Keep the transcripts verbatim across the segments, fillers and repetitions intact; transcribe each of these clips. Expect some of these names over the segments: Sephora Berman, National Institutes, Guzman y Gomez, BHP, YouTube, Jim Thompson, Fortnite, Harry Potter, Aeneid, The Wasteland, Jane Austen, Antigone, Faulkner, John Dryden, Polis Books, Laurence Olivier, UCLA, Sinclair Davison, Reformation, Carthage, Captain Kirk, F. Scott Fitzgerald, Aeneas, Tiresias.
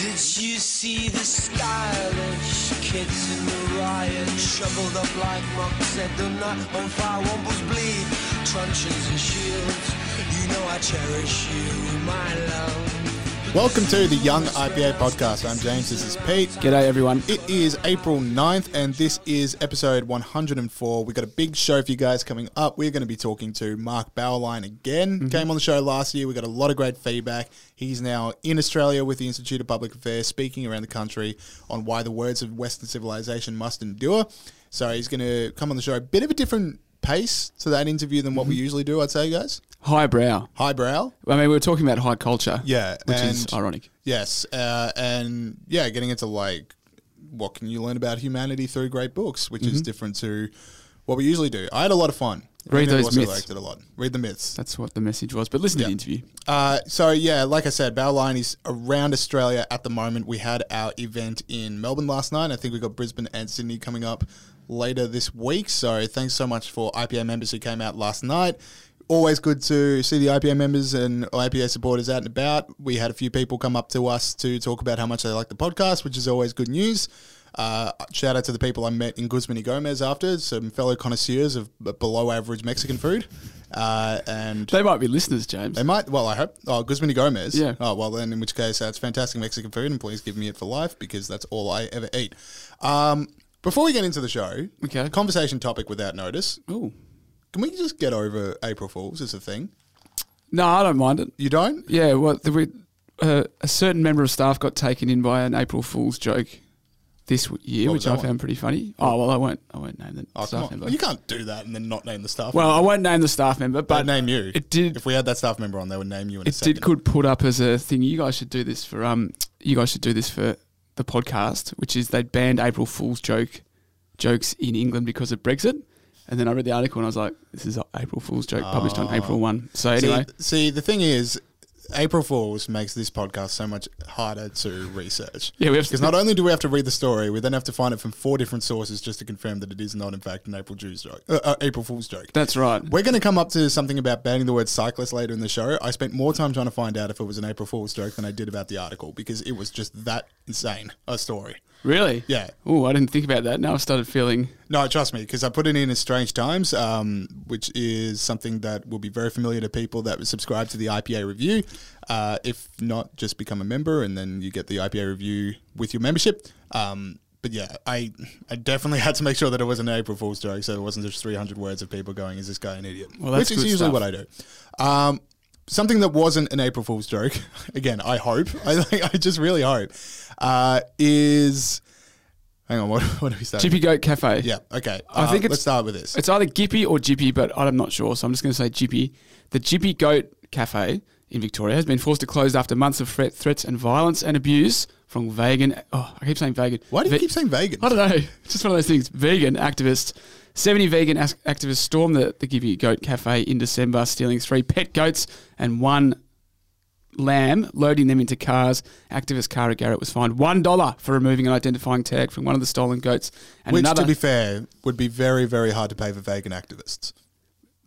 Did you see the stylish kids in the riot? Shoveled up like monks, set them not on fire, wombles bleed, truncheons and shields. You know I cherish you, my love. Welcome to the Young I P A Podcast. I'm James, this is Pete. G'day everyone. It is April ninth and this is episode one hundred and four. We've got a big show for you guys coming up. We're going to be talking to Mark Bauerlein again. Mm-hmm. Came on the show last year. We got a lot of great feedback. He's now in Australia with the Institute of Public Affairs, speaking around the country on why the words of Western civilization must endure. So he's going to come on the show. A bit of a different pace to that interview than what mm-hmm. we usually do, I'd say, guys. Highbrow. Highbrow. I mean, we were talking about high culture. Yeah. Which and is ironic. Yes. Uh, and, yeah, getting into, like, what can you learn about humanity through great books, which mm-hmm. is different to what we usually do. I had a lot of fun. Read those also myths. Liked it a lot. Read the myths. That's what the message was. But listen yeah. to the interview. Uh, so, yeah, like I said, Bauerlein is around Australia at the moment. We had our event in Melbourne last night. I think we've got Brisbane and Sydney coming up later this week. So thanks so much for I P A members who came out last night. Always good to see the I P A members and I P A supporters out and about. We had a few people come up to us to talk about how much they like the podcast, which is always good news. Uh, shout out to the people I met in Guzman y Gomez after, some fellow connoisseurs of below average Mexican food. Uh, and they might be listeners, James. They might. Well, I hope. Oh, Guzman y Gomez. Yeah. Oh, well, then in which case that's fantastic Mexican food and please give me it for life because that's all I ever eat. Um, before we get into the show, okay. conversation topic without notice. Ooh. Can we just get over April Fools as a thing? No, I don't mind it. You don't? Yeah. Well, we, uh, a certain member of staff got taken in by an April Fool's joke this year, which I found one? pretty funny. Oh, well, I won't I won't name the oh, staff member. Well, you can't do that and then not name the staff well, member. Well, I won't name the staff member, but... I'd name you. It did, if we had that staff member on, they would name you in a second. It did could put up as a thing, you guys should do this for um, you guys should do this for the podcast, which is they'd banned April Fool's joke jokes in England because of Brexit. And then I read the article and I was like, this is an April Fool's joke oh. published on April first. So anyway... See, see the thing is... April Fools makes this podcast so much harder to research. Yeah, we have to. Because not only do we have to read the story, we then have to find it from four different sources just to confirm that it is not, in fact, an April Fool's joke. Uh, uh, April Fool's joke. That's right. We're going to come up to something about banning the word cyclist later in the show. I spent more time trying to find out if it was an April Fool's joke than I did about the article because it was just that insane a story. Really? Yeah. Oh, I didn't think about that. Now I started feeling... No, trust me, because I put it in as Strange Times, um, which is something that will be very familiar to people that subscribe to the I P A Review. Uh, if not, just become a member and then you get the I P A Review with your membership. Um, but yeah, I I definitely had to make sure that it was an April Fool's joke, so it wasn't just three hundred words of people going, is this guy an idiot? Well, that's which is usually stuff. What I do. Um, something that wasn't an April Fool's joke, again, I hope, I, I just really hope, uh, is... Hang on, what, what do we start? Gyppie Goat Cafe. Yeah, okay. I uh, think it's, let's start with this. It's either Gyppie or Gyppie, but I'm not sure, so I'm just going to say Gyppie. The Gyppie Goat Cafe in Victoria has been forced to close after months of threat, threats and violence and abuse from vegan... Oh, I keep saying vegan. Why do you Ve- keep saying vegan? I don't know. It's just one of those things. Vegan activists. seventy vegan ac- activists stormed the, the Gyppie Goat Cafe in December, stealing three pet goats and one... lamb, loading them into cars. Activist Cara Garrett was fined one dollar for removing an identifying tag from one of the stolen goats. And which, another, to be fair, would be very, very hard to pay for vegan activists.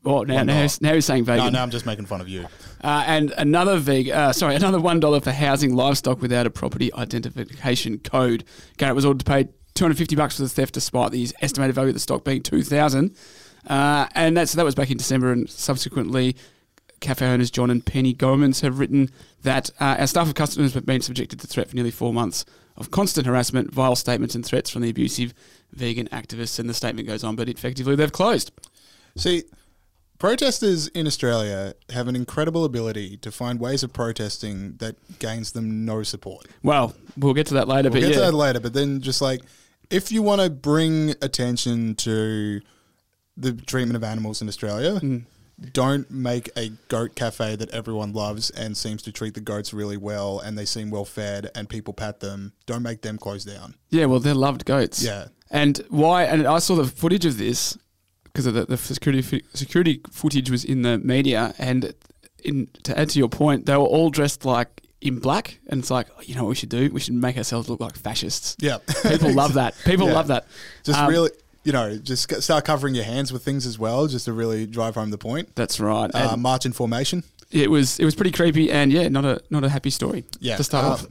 Well, now, now, he's, now he's saying vegan. No, now I'm just making fun of you. Uh, and another veg, uh, sorry, another one dollar for housing livestock without a property identification code. Garrett was ordered to pay two hundred fifty bucks for the theft, despite the estimated value of the stock being two thousand dollars. Uh, and that's, that was back in December, and subsequently... Cafe owners John and Penny Gomans have written that uh, our staff of customers have been subjected to threat for nearly four months of constant harassment, vile statements and threats from the abusive vegan activists, and the statement goes on, but effectively they've closed. See, protesters in Australia have an incredible ability to find ways of protesting that gains them no support. Well, we'll get to that later. We'll but get yeah. to that later, but then just like, if you want to bring attention to the treatment of animals in Australia... Mm. Don't make a goat cafe that everyone loves and seems to treat the goats really well and they seem well fed and people pat them. Don't make them close down. Yeah, well, they're loved goats. Yeah. And why? And I saw the footage of this because of the, the security security footage was in the media. And in to add to your point, they were all dressed like in black. And it's like, you know what we should do? We should make ourselves look like fascists. Yeah. People love that. People yeah. love that. Just um, really... You know, just start covering your hands with things as well, just to really drive home the point. That's right. Uh, march in formation. It was it was pretty creepy, and yeah, not a not a happy story. Yeah, to start uh, off.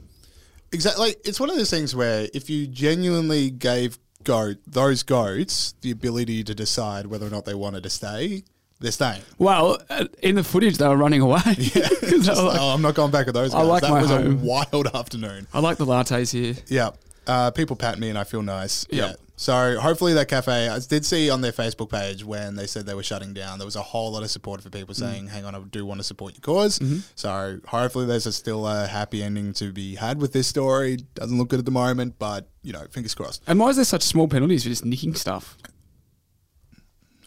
Exactly. Like, it's one of those things where if you genuinely gave goat those goats the ability to decide whether or not they wanted to stay, they're staying. Well, in the footage, they were running away. Yeah. Just, like, oh, I'm not going back with those guys. I like that my was home. A wild afternoon. I like the lattes here. Yeah. Uh, people pat me and I feel nice. Yep. Yeah. So hopefully that cafe, I did see on their Facebook page when they said they were shutting down, there was a whole lot of support for people saying, mm. hang on, I do want to support your cause. Mm-hmm. So hopefully there's a still a happy ending to be had with this story. Doesn't look good at the moment, but, you know, fingers crossed. And why is there such small penalties for just nicking stuff?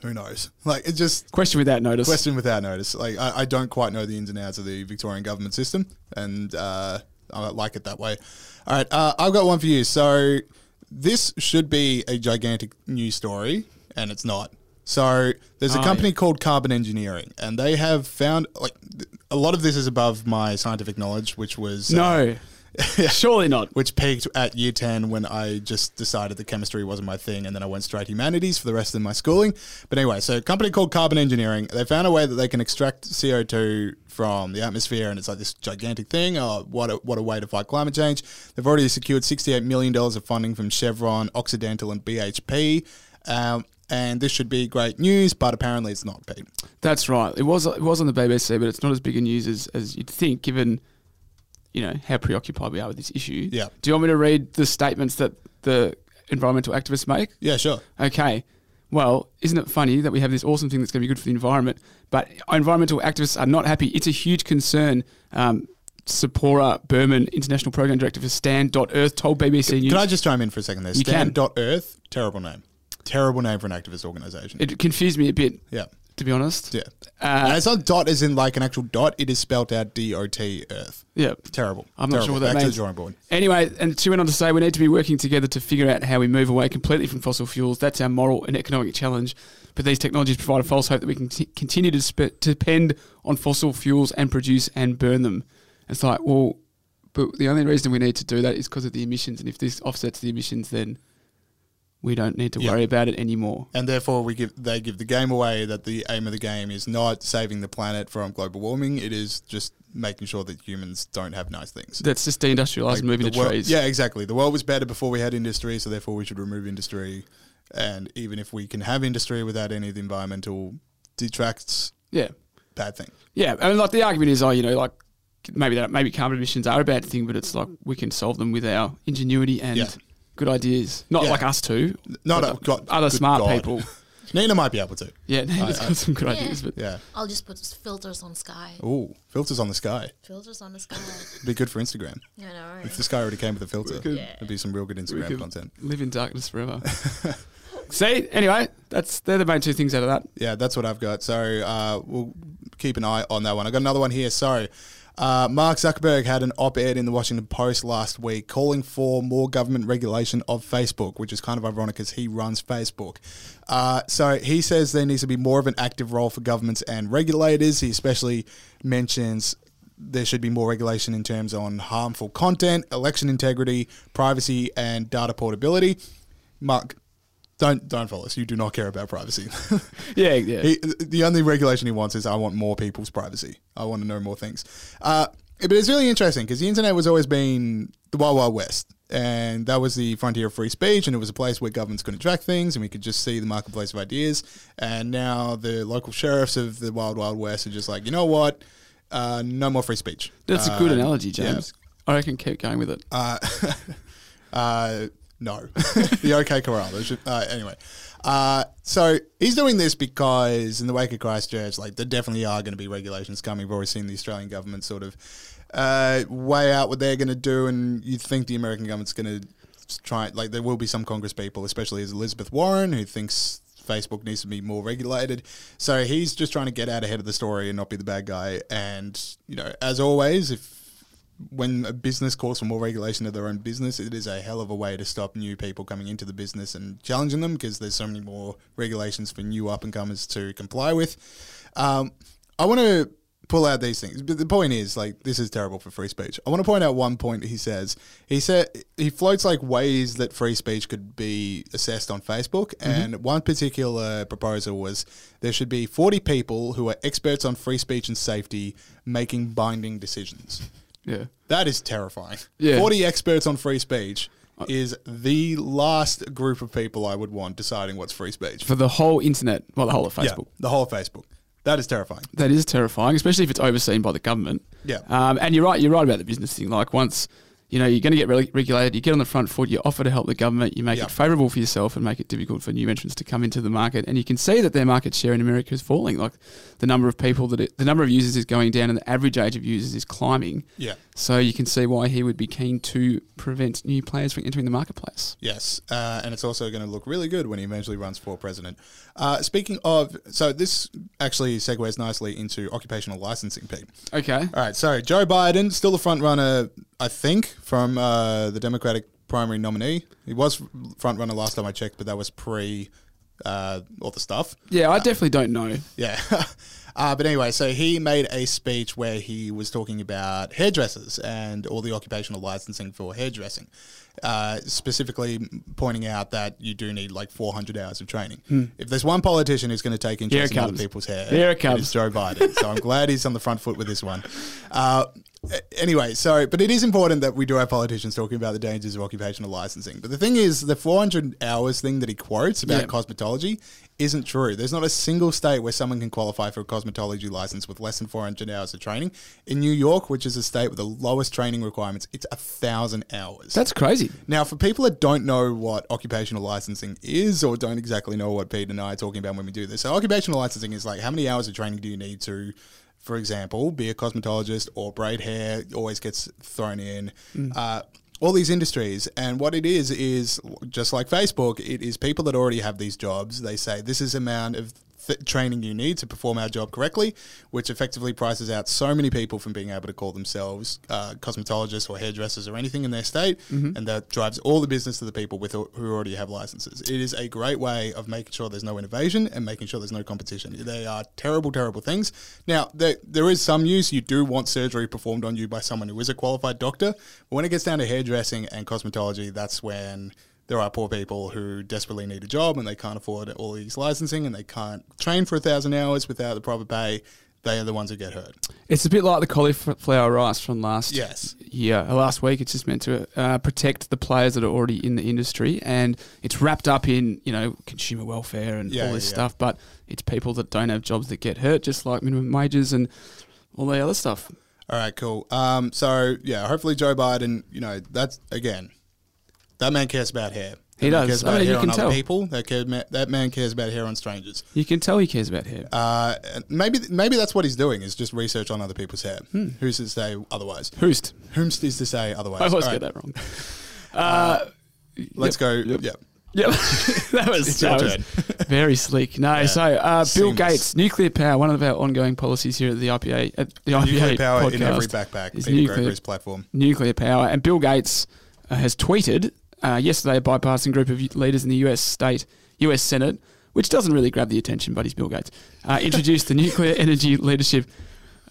Who knows? Like, it just... Question without notice. Question without notice. Like, I, I don't quite know the ins and outs of the Victorian government system, and uh, I like it that way. All right, uh, I've got one for you. So... This should be a gigantic news story, and it's not. So there's a oh, company yeah. called Carbon Engineering, and they have found... like a lot of this is above my scientific knowledge, which was... No, uh, surely not. Which peaked at year ten when I just decided that chemistry wasn't my thing, and then I went straight humanities for the rest of my schooling. But anyway, so a company called Carbon Engineering, they found a way that they can extract C O two from the atmosphere, and it's like this gigantic thing. Oh, what a, what a way to fight climate change. They've already secured sixty-eight million dollars of funding from Chevron, Occidental, and B H P. Um, and this should be great news, but apparently it's not, Pete. That's right. It was it was on the B B C, but it's not as big a news as, as you'd think, given you know how preoccupied we are with this issue. Yeah. Do you want me to read the statements that the environmental activists make? Yeah, sure. Okay. Well, isn't it funny that we have this awesome thing that's going to be good for the environment, but environmental activists are not happy. It's a huge concern. Um, Sephora Berman, International Program Director for Stand dot Earth, told B B C News... Can I just chime in for a second there? You Stand. Can. Earth, terrible name. Terrible name for an activist organisation. It confused me a bit, yeah. to be honest. Yeah. Uh, and it's not dot as in like an actual dot. It is spelled out D O T, Earth. Yeah. Terrible. I'm not terrible. sure what that Back means. To the drawing board. Anyway, and she went on to say, we need to be working together to figure out how we move away completely from fossil fuels. That's our moral and economic challenge. But these technologies provide a false hope that we can t- continue to sp- depend on fossil fuels and produce and burn them. It's like, well, but the only reason we need to do that is because of the emissions. And if this offsets the emissions, then... we don't need to yep. worry about it anymore. And therefore, we give they give the game away that the aim of the game is not saving the planet from global warming. It is just making sure that humans don't have nice things. That's just deindustrialising, like moving the world, trees. Yeah, exactly. The world was better before we had industry, so therefore we should remove industry. And even if we can have industry without any of the environmental detracts, yeah, bad thing. Yeah, I mean, like the argument is, oh, you know, like maybe that maybe carbon emissions are a bad thing, but it's like we can solve them with our ingenuity and... Yeah. Good ideas. Not yeah. like us two. No, no. God, other smart God. people. Nina might be able to. Yeah, Nina's I, I, got some good yeah. ideas. But yeah. I'll just put filters on sky. Ooh, filters on the sky. Filters on the sky. It'd be good for Instagram. I know, right? If the sky already came with a filter, could, yeah. it'd be some real good Instagram content. Live in darkness forever. See, anyway, that's they're the main two things out of that. Yeah, that's what I've got. So uh, we'll keep an eye on that one. I've got another one here. So... Uh, Mark Zuckerberg had an op-ed in the Washington Post last week calling for more government regulation of Facebook, which is kind of ironic as he runs Facebook. Uh, so he says there needs to be more of an active role for governments and regulators. He especially mentions there should be more regulation in terms on harmful content, election integrity, privacy, and data portability. Mark... Don't don't follow us. You do not care about privacy. yeah, yeah. He, the only regulation he wants is I want more people's privacy. I want to know more things. Uh, but it's really interesting because the internet was always been the Wild Wild West, and that was the frontier of free speech, and it was a place where governments couldn't track things, and we could just see the marketplace of ideas. And now the local sheriffs of the Wild Wild West are just like, you know what? Uh, no more free speech. That's uh, a good analogy, James. Yeah. I reckon keep going with it. Uh, uh No, the OK Corral. Uh, anyway, uh, so he's doing this because in the wake of Christchurch, like there definitely are going to be regulations coming. We've already seen the Australian government sort of uh, weigh out what they're going to do, and you think the American government's going to try. Like there will be some Congress people, especially as Elizabeth Warren, who thinks Facebook needs to be more regulated. So he's just trying to get out ahead of the story and not be the bad guy. And you know, as always, if. When a business calls for more regulation of their own business, it is a hell of a way to stop new people coming into the business and challenging them because there's so many more regulations for new up-and-comers to comply with. Um, I want to pull out these things. But the point is, like, this is terrible for free speech. I want to point out one point he says. He said he floats, like, ways that free speech could be assessed on Facebook. Mm-hmm. And one particular proposal was there should be forty people who are experts on free speech and safety making binding decisions. Yeah. That is terrifying. Yeah. forty experts on free speech is the last group of people I would want deciding what's free speech. For the whole internet. Well, the whole of Facebook. Yeah, the whole of Facebook. That is terrifying. That is terrifying, especially if it's overseen by the government. Yeah. Um, and you're right. You're right about the business thing. Like once... You know, you're going to get re- regulated, you get on the front foot, you offer to help the government, you make yep. it favourable for yourself and make it difficult for new entrants to come into the market. And you can see that their market share in America is falling. Like the number of people that, it, the number of users is going down and the average age of users is climbing. Yeah. So you can see why he would be keen to prevent new players from entering the marketplace. Yes. Uh, and it's also going to look really good when he eventually runs for president. Uh, speaking of, so this actually segues nicely into occupational licensing, Pete. Okay. All right. So Joe Biden, still the front runner, I think, from uh, the Democratic primary nominee. He was front runner last time I checked, but that was pre uh, all the stuff. Yeah, I uh, definitely don't know. Yeah. uh, but anyway, so he made a speech where he was talking about hairdressers and all the occupational licensing for hairdressing, uh, specifically pointing out that you do need like four hundred hours of training. Hmm. If there's one politician who's going to take interest in other people's hair, Here it comes. It's Joe Biden. So I'm glad he's on the front foot with this one. Uh Anyway, so, but it is important that we do have politicians talking about the dangers of occupational licensing. But the thing is, the four hundred hours thing that he quotes about yeah. cosmetology isn't true. There's not a single state where someone can qualify for a cosmetology license with less than four hundred hours of training. In New York, which is a state with the lowest training requirements, it's one thousand hours. That's crazy. Now, for people that don't know what occupational licensing is or don't exactly know what Pete and I are talking about when we do this, so occupational licensing is like how many hours of training do you need to... For example, be a cosmetologist or braid hair always gets thrown in. Mm. Uh, all these industries. And what it is, is just like Facebook, it is people that already have these jobs. They say this is the amount of th- training you need to perform our job correctly, which effectively prices out so many people from being able to call themselves uh, cosmetologists or hairdressers or anything in their state. Mm-hmm. And that drives all the business to the people with who already have licenses. It is a great way of making sure there's no innovation and making sure there's no competition. They are terrible, terrible things. Now, there, there is some use. You do want surgery performed on you by someone who is a qualified doctor. But when it gets down to hairdressing and cosmetology, that's when... There are poor people who desperately need a job and they can't afford all these licensing and they can't train for a thousand hours without the proper pay. They are the ones who get hurt. It's a bit like the cauliflower rice from last yes. year, last week. It's just meant to uh, protect the players that are already in the industry, and it's wrapped up in, you know, consumer welfare and yeah, all this yeah. stuff. But it's people that don't have jobs that get hurt, just like minimum wages and all the other stuff. All right, cool. Um, so yeah, hopefully Joe Biden. You know, that's again. That man cares about hair. That he does. Cares about I mean, hair you can on tell. Other people. That, care, that man cares about hair on strangers. You can tell he cares about hair. Uh, maybe maybe that's what he's doing is just research on other people's hair. Hmm. Who's to say otherwise? Who's Whomst is to say otherwise. I always All get right. that wrong. Uh, uh, let's yep, go. Yep. Yep. yep. that was, it's that was very sleek. No, yeah. so uh, Bill Gates, nuclear power, one of our ongoing policies here at the I P A. At the I P A nuclear power podcast in every backpack. Is nuclear, Gregory's platform. Nuclear power. And Bill Gates uh, has tweeted... Uh, yesterday, a bipartisan group of leaders in the U S state, U S Senate, which doesn't really grab the attention, but he's Bill Gates, uh, introduced the Nuclear Energy Leadership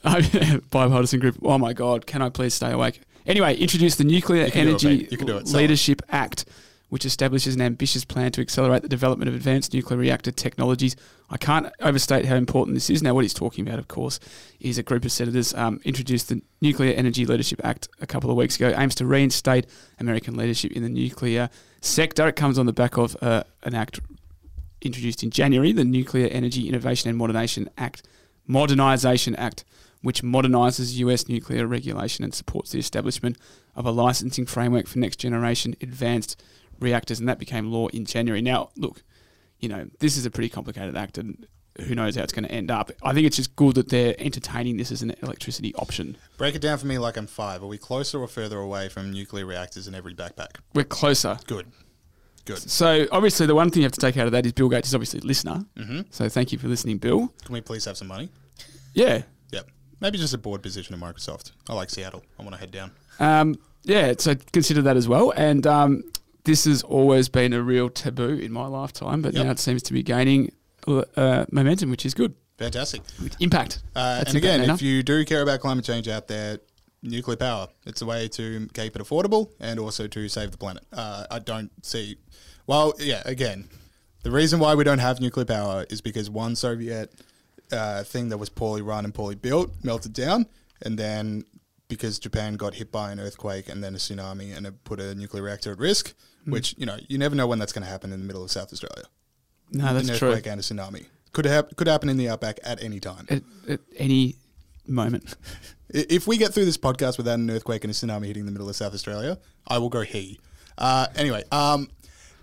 uh, bipartisan group. Oh my God, can I please stay awake? Anyway, introduced the Nuclear Energy Leadership Act, which establishes an ambitious plan to accelerate the development of advanced nuclear reactor technologies. I can't overstate how important this is. Now, what he's talking about, of course, is a group of senators um, introduced the Nuclear Energy Leadership Act a couple of weeks ago, aims to reinstate American leadership in the nuclear sector. It comes on the back of uh, an act introduced in January, the Nuclear Energy Innovation and Modernization Act, Modernization Act, which modernizes U S nuclear regulation and supports the establishment of a licensing framework for next-generation advanced reactors, and that became law in January. Now, look, you know, this is a pretty complicated act, and who knows how it's going to end up. I think it's just good that they're entertaining this as an electricity option. Break it down for me like I'm five. Are we closer or further away from nuclear reactors in every backpack? We're closer. Good. Good. So, obviously, the one thing you have to take out of that is Bill Gates is obviously a listener. Mm-hmm. So, thank you for listening, Bill. Can we please have some money? Yeah. Yep. Maybe just a board position in Microsoft. I like Seattle. I want to head down. Um, yeah, so consider that as well. And... Um, This has always been a real taboo in my lifetime, but yep. now it seems to be gaining uh, momentum, which is good. Fantastic. Impact. Uh, and again, if you do care about climate change out there, nuclear power. It's a way to keep it affordable and also to save the planet. Uh, I don't see... Well, yeah, again, the reason why we don't have nuclear power is because one Soviet uh, thing that was poorly run and poorly built melted down, and then because Japan got hit by an earthquake and then a tsunami and it put a nuclear reactor at risk, mm. which, you know, you never know when that's going to happen in the middle of South Australia. No, that's true. An earthquake true. and a tsunami. Could, hap- could happen in the outback at any time. At, at any moment. If we get through this podcast without an earthquake and a tsunami hitting the middle of South Australia, I will go he. Uh, anyway, um,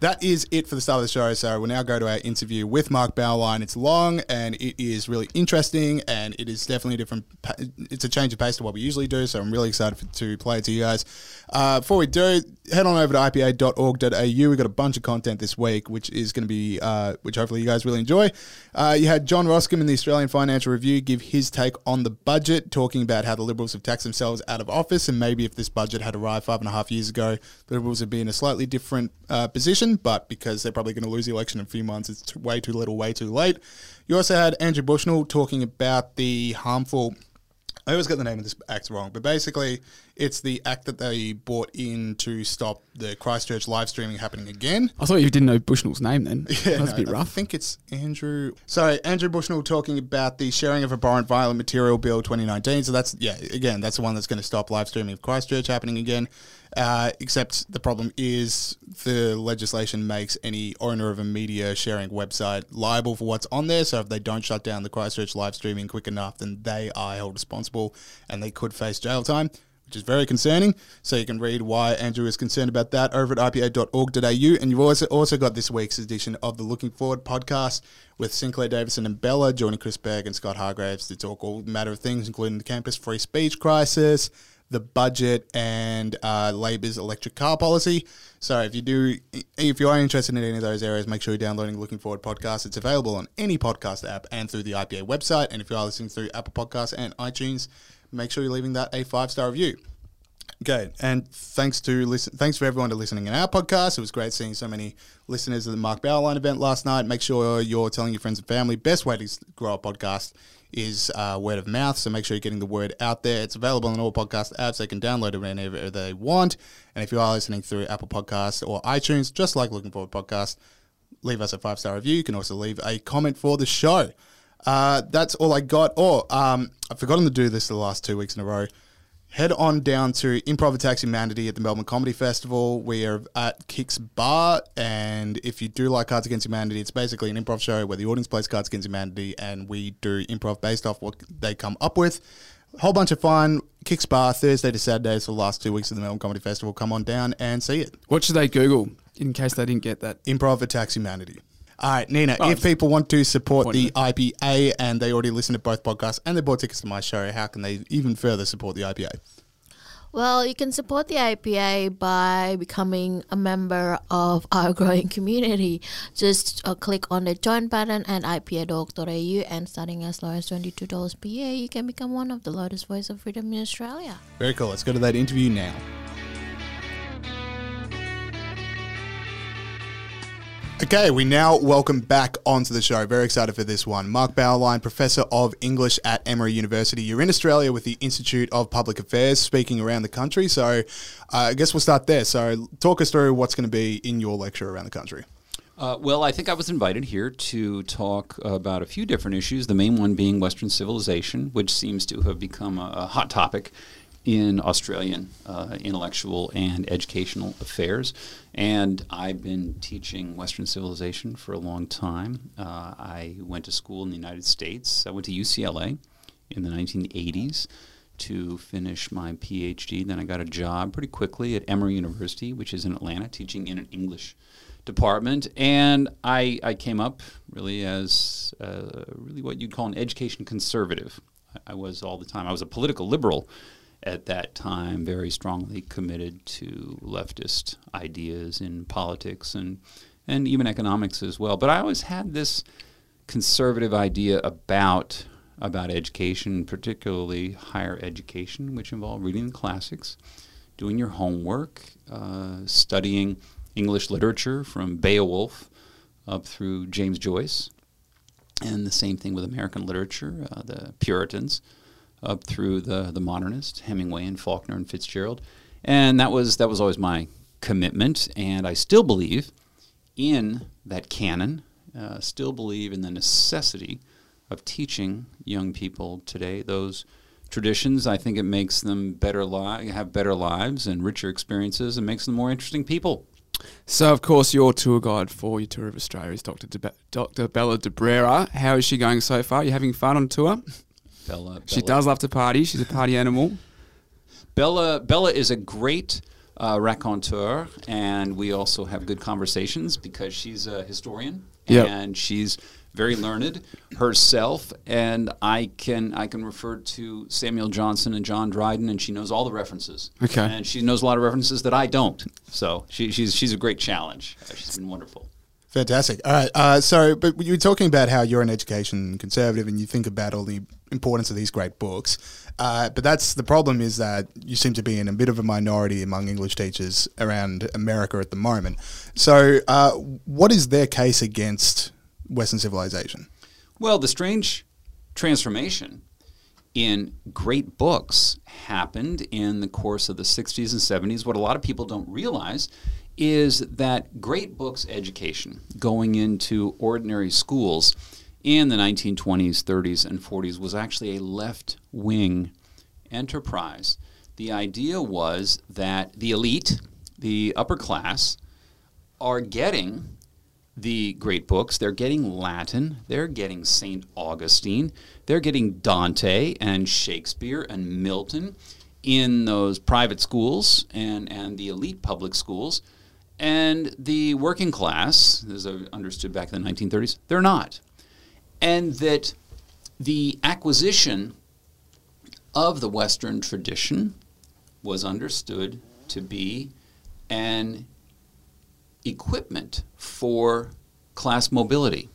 that is it for the start of the show. So we'll now go to our interview with Mark Bauerlein. It's long and it is really interesting, and it is definitely a different. It's a change of pace to what we usually do. So I'm really excited for, to play it to you guys. Uh, before we do, head on over to I P A dot org dot A U. We've got a bunch of content this week, which is going to be, uh, which hopefully you guys really enjoy. Uh, you had John Roscombe in the Australian Financial Review give his take on the budget, talking about how the Liberals have taxed themselves out of office, and maybe if this budget had arrived five and a half years ago, the Liberals would be in a slightly different uh, position, but because they're probably going to lose the election in a few months, it's too, way too little, way too late. You also had Andrew Bushnell talking about the harmful... I always get the name of this act wrong, but basically it's the act that they brought in to stop the Christchurch live streaming happening again. I thought you didn't know Bushnell's name then. Yeah, That's no, a bit rough. I think it's Andrew... Sorry, Andrew Bushnell talking about the Sharing of Abhorrent Violent Material Bill twenty nineteen. So that's, yeah, again, that's the one that's going to stop live streaming of Christchurch happening again. Uh, except the problem is the legislation makes any owner of a media sharing website liable for what's on there. So if they don't shut down the Christchurch live streaming quick enough, then they are held responsible and they could face jail time, which is very concerning. So you can read why Andrew is concerned about that over at I P A dot org dot A U. And you've also, also got this week's edition of the Looking Forward podcast with Sinclair Davison and Bella, joining Chris Berg and Scott Hargraves to talk all matter of things, including the campus free speech crisis, the budget, and uh, Labor's electric car policy. So if you do, if you are interested in any of those areas, make sure you're downloading Looking Forward podcast. It's available on any podcast app and through the I P A website. And if you are listening through Apple Podcasts and iTunes, make sure you're leaving that a five-star review. Okay, and thanks to listen. Thanks for everyone to listening in our podcast. It was great seeing so many listeners at the Mark Bauerlein event last night. Make sure you're telling your friends and family. Best way to grow a podcast is uh, word of mouth, so make sure you're getting the word out there. It's available on all podcast apps. They can download it whenever they want. And if you are listening through Apple Podcasts or iTunes, just like Looking Forward Podcast, leave us a five-star review. You can also leave a comment for the show. Uh, that's all I got. Oh, um, I've forgotten to do this the last two weeks in a row. Head on down to Improv Attacks Humanity at the Melbourne Comedy Festival. We are at Kicks Bar, and if you do like Cards Against Humanity, it's basically an improv show where the audience plays Cards Against Humanity, and we do improv based off what they come up with. Whole bunch of fun. Kicks Bar, Thursday to Saturday, so the last two weeks of the Melbourne Comedy Festival. Come on down and see it. What should they Google in case they didn't get that? Improv Attacks Humanity. All right, Nina, oh, if people want to support the I P A and they already listen to both podcasts and they bought tickets to my show, how can they even further support the I P A? Well, you can support the I P A by becoming a member of our growing community. Just uh, click on the join button at I P A dot org dot A U, and starting as low as twenty-two dollars per year, you can become one of the loudest voice of freedom in Australia. Very cool. Let's go to that interview now. Okay, we now welcome back onto the show. Very excited for this one. Mark Bauerlein, Professor of English at Emory University. You're in Australia with the Institute of Public Affairs, speaking around the country. So uh, I guess we'll start there. So talk us through what's going to be in your lecture around the country. Uh, well, I think I was invited here to talk about a few different issues, the main one being Western civilization, which seems to have become a, a hot topic in Australian uh, intellectual and educational affairs. And I've been teaching Western civilization for a long time. Uh, I went to school in the United States. I went to U C L A in the nineteen eighties to finish my PhD. Then I got a job pretty quickly at Emory University, which is in Atlanta, teaching in an English department. And I, I came up really as uh, really what you'd call an education conservative. I, I was all the time. I was a political liberal at that time, very strongly committed to leftist ideas in politics and, and even economics as well. But I always had this conservative idea about, about education, particularly higher education, which involved reading the classics, doing your homework, uh, studying English literature from Beowulf up through James Joyce, and the same thing with American literature, uh, the Puritans, up through the, the modernists, Hemingway and Faulkner and Fitzgerald. And that was that was always my commitment, and I still believe in that canon, uh, still believe in the necessity of teaching young people today those traditions. I think it makes them better li- have better lives and richer experiences, and makes them more interesting people. So, of course, your tour guide for your tour of Australia is Doctor De- Doctor Bella Debrera. How is she going so far? Are you having fun on tour? Bella, Bella. She does love to party. She's a party animal. Bella, Bella is a great uh, raconteur, and we also have good conversations because she's a historian, yep. and she's very learned herself. And I can I can refer to Samuel Johnson and John Dryden, and she knows all the references. Okay, and she knows a lot of references that I don't. So she, she's she's a great challenge. She's been wonderful. Fantastic. All right. Uh, so, but you were talking about how you're an education conservative and you think about all the importance of these great books. Uh, but that's the problem, is that you seem to be in a bit of a minority among English teachers around America at the moment. So uh, what is their case against Western civilization? Well, the strange transformation in great books happened in the course of the sixties and seventies. What a lot of people don't realize is that great books education going into ordinary schools in the nineteen twenties, thirties, and forties was actually a left-wing enterprise. The idea was that the elite, the upper class, are getting the great books. They're getting Latin. They're getting Saint Augustine. They're getting Dante and Shakespeare and Milton in those private schools and, and the elite public schools. And the working class, as I understood back in the nineteen thirties, they're not. And that the acquisition of the Western tradition was understood to be an equipment for class mobility.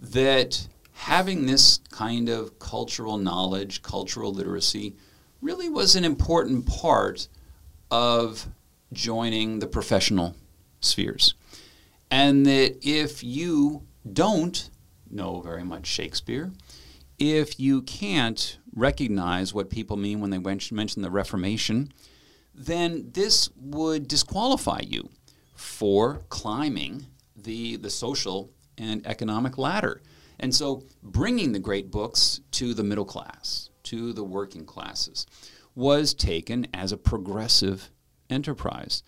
That having this kind of cultural knowledge, cultural literacy, really was an important part of joining the professional spheres. And that if you don't know very much Shakespeare, if you can't recognize what people mean when they mention the Reformation, then this would disqualify you for climbing the, the social and economic ladder. And so bringing the great books to the middle class, to the working classes, was taken as a progressive enterprise.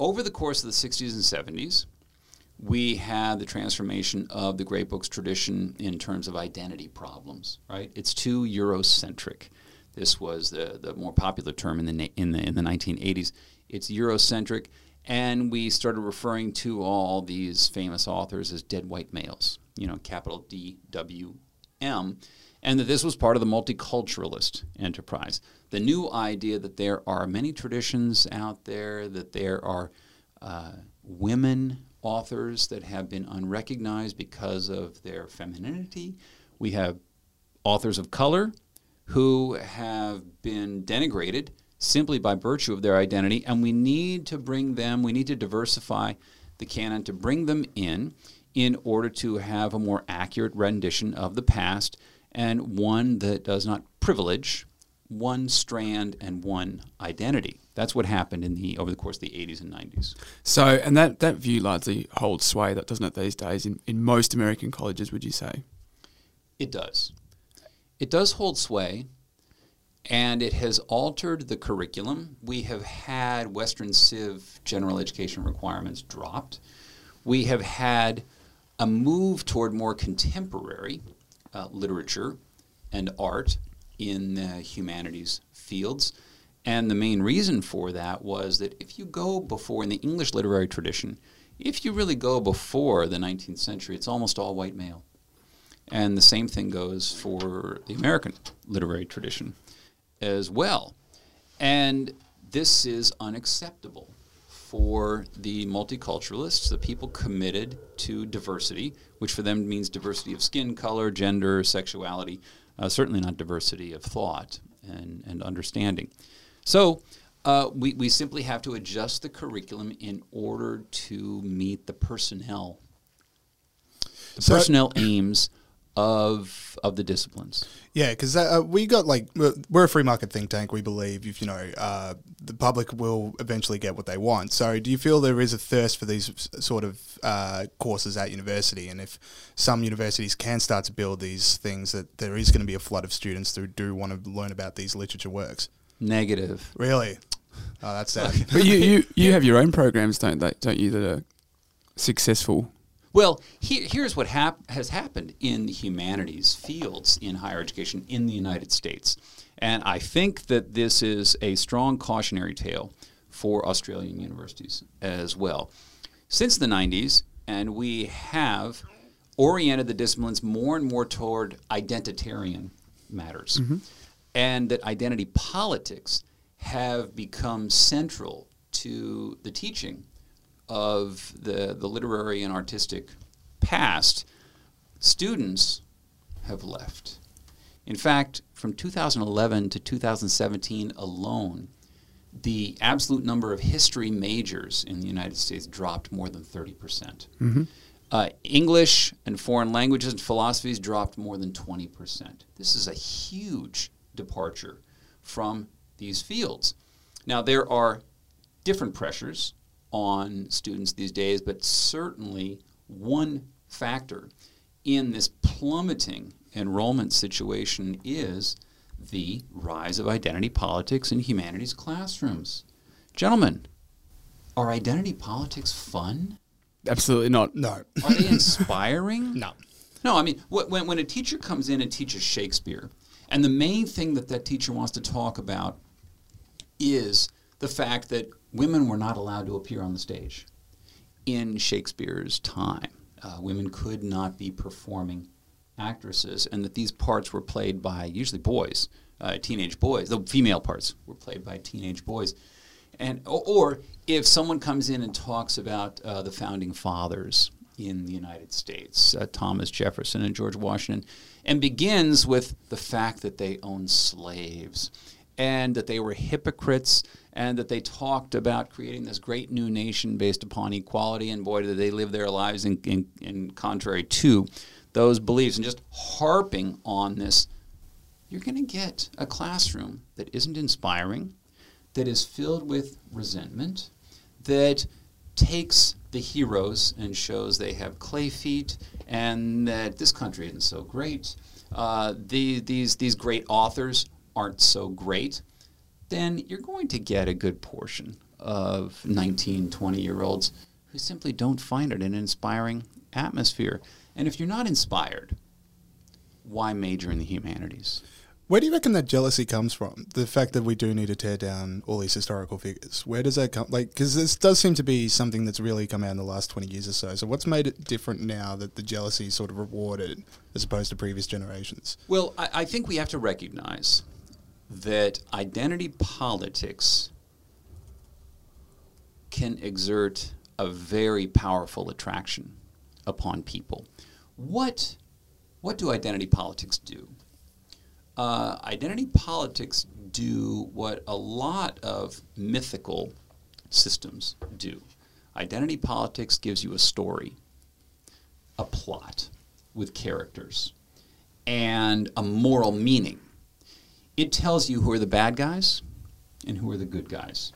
Over the course of the sixties and seventies, we had the transformation of the great books tradition in terms of identity problems, right? It's too Eurocentric. This was the, the more popular term in the, na- in the in the nineteen eighties. It's Eurocentric, and we started referring to all these famous authors as dead white males, you know, capital D W M. And that this was part of the multiculturalist enterprise. The new idea that there are many traditions out there, that there are uh, women authors that have been unrecognized because of their femininity. We have authors of color who have been denigrated simply by virtue of their identity, and we need to bring them, we need to diversify the canon to bring them in in order to have a more accurate rendition of the past, and one that does not privilege one strand and one identity. That's what happened in the over the course of the eighties and nineties. So, and that, that view largely holds sway, that doesn't it, these days in, in most American colleges, would you say? It does. It does hold sway, and it has altered the curriculum. We have had Western Civ general education requirements dropped. We have had a move toward more contemporary Uh, literature and art in the humanities fields. And the main reason for that was that if you go before, in the English literary tradition, if you really go before the nineteenth century, it's almost all white male. And the same thing goes for the American literary tradition as well. And this is unacceptable for the multiculturalists, the people committed to diversity, which for them means diversity of skin color, gender, sexuality, uh, certainly not diversity of thought and, and understanding. So uh, we, we simply have to adjust the curriculum in order to meet the personnel, the so personnel aims of of the disciplines. Yeah, because uh, we got like we're, we're a free market think tank. We believe if you know uh, the public will eventually get what they want. So, do you feel there is a thirst for these sort of uh, courses at university? And if some universities can start to build these things, that there is going to be a flood of students who do want to learn about these literature works. Negative. Really? Oh, that's sad. But you you you have your own programs, don't they? Don't you that are successful? Well, he, here's what hap- has happened in the humanities fields in higher education in the United States. And I think that this is a strong cautionary tale for Australian universities as well. Since the nineties, and we have oriented the disciplines more and more toward identitarian matters, mm-hmm. and that identity politics have become central to the teaching of the, the literary and artistic past, students have left. In fact, from two thousand eleven to two thousand seventeen alone, the absolute number of history majors in the United States dropped more than thirty percent. Mm-hmm. Uh, English and foreign languages and philosophies dropped more than twenty percent. This is a huge departure from these fields. Now, there are different pressures on students these days, but certainly one factor in this plummeting enrollment situation is the rise of identity politics in humanities classrooms. Gentlemen, are identity politics fun? Absolutely not. No. Are they inspiring? No. No, I mean, wh- when, when a teacher comes in and teaches Shakespeare, and the main thing that that teacher wants to talk about is the fact that women were not allowed to appear on the stage in Shakespeare's time. Uh, women could not be performing actresses, and that these parts were played by usually boys, uh, teenage boys. The female parts were played by teenage boys. And Or, or if someone comes in and talks about uh, the founding fathers in the United States, uh, Thomas Jefferson and George Washington, and begins with the fact that they owned slaves and that they were hypocrites, and that they talked about creating this great new nation based upon equality, and boy, did they live their lives in, in, in contrary to those beliefs. And just harping on this, you're going to get a classroom that isn't inspiring, that is filled with resentment, that takes the heroes and shows they have clay feet, and that this country isn't so great, uh, the, these, these great authors aren't so great. Then you're going to get a good portion of nineteen, twenty-year-olds who simply don't find it an inspiring atmosphere. And if you're not inspired, why major in the humanities? Where do you reckon that jealousy comes from? The fact that we do need to tear down all these historical figures. Where does that come? Like, because this does seem to be something that's really come out in the last twenty years or so. So what's made it different now that the jealousy is sort of rewarded as opposed to previous generations? Well, I, I think we have to recognize that identity politics can exert a very powerful attraction upon people. What, what do identity politics do? Uh, identity politics do what a lot of mythical systems do. Identity politics gives you a story, a plot with characters, and a moral meaning. It tells you who are the bad guys and who are the good guys.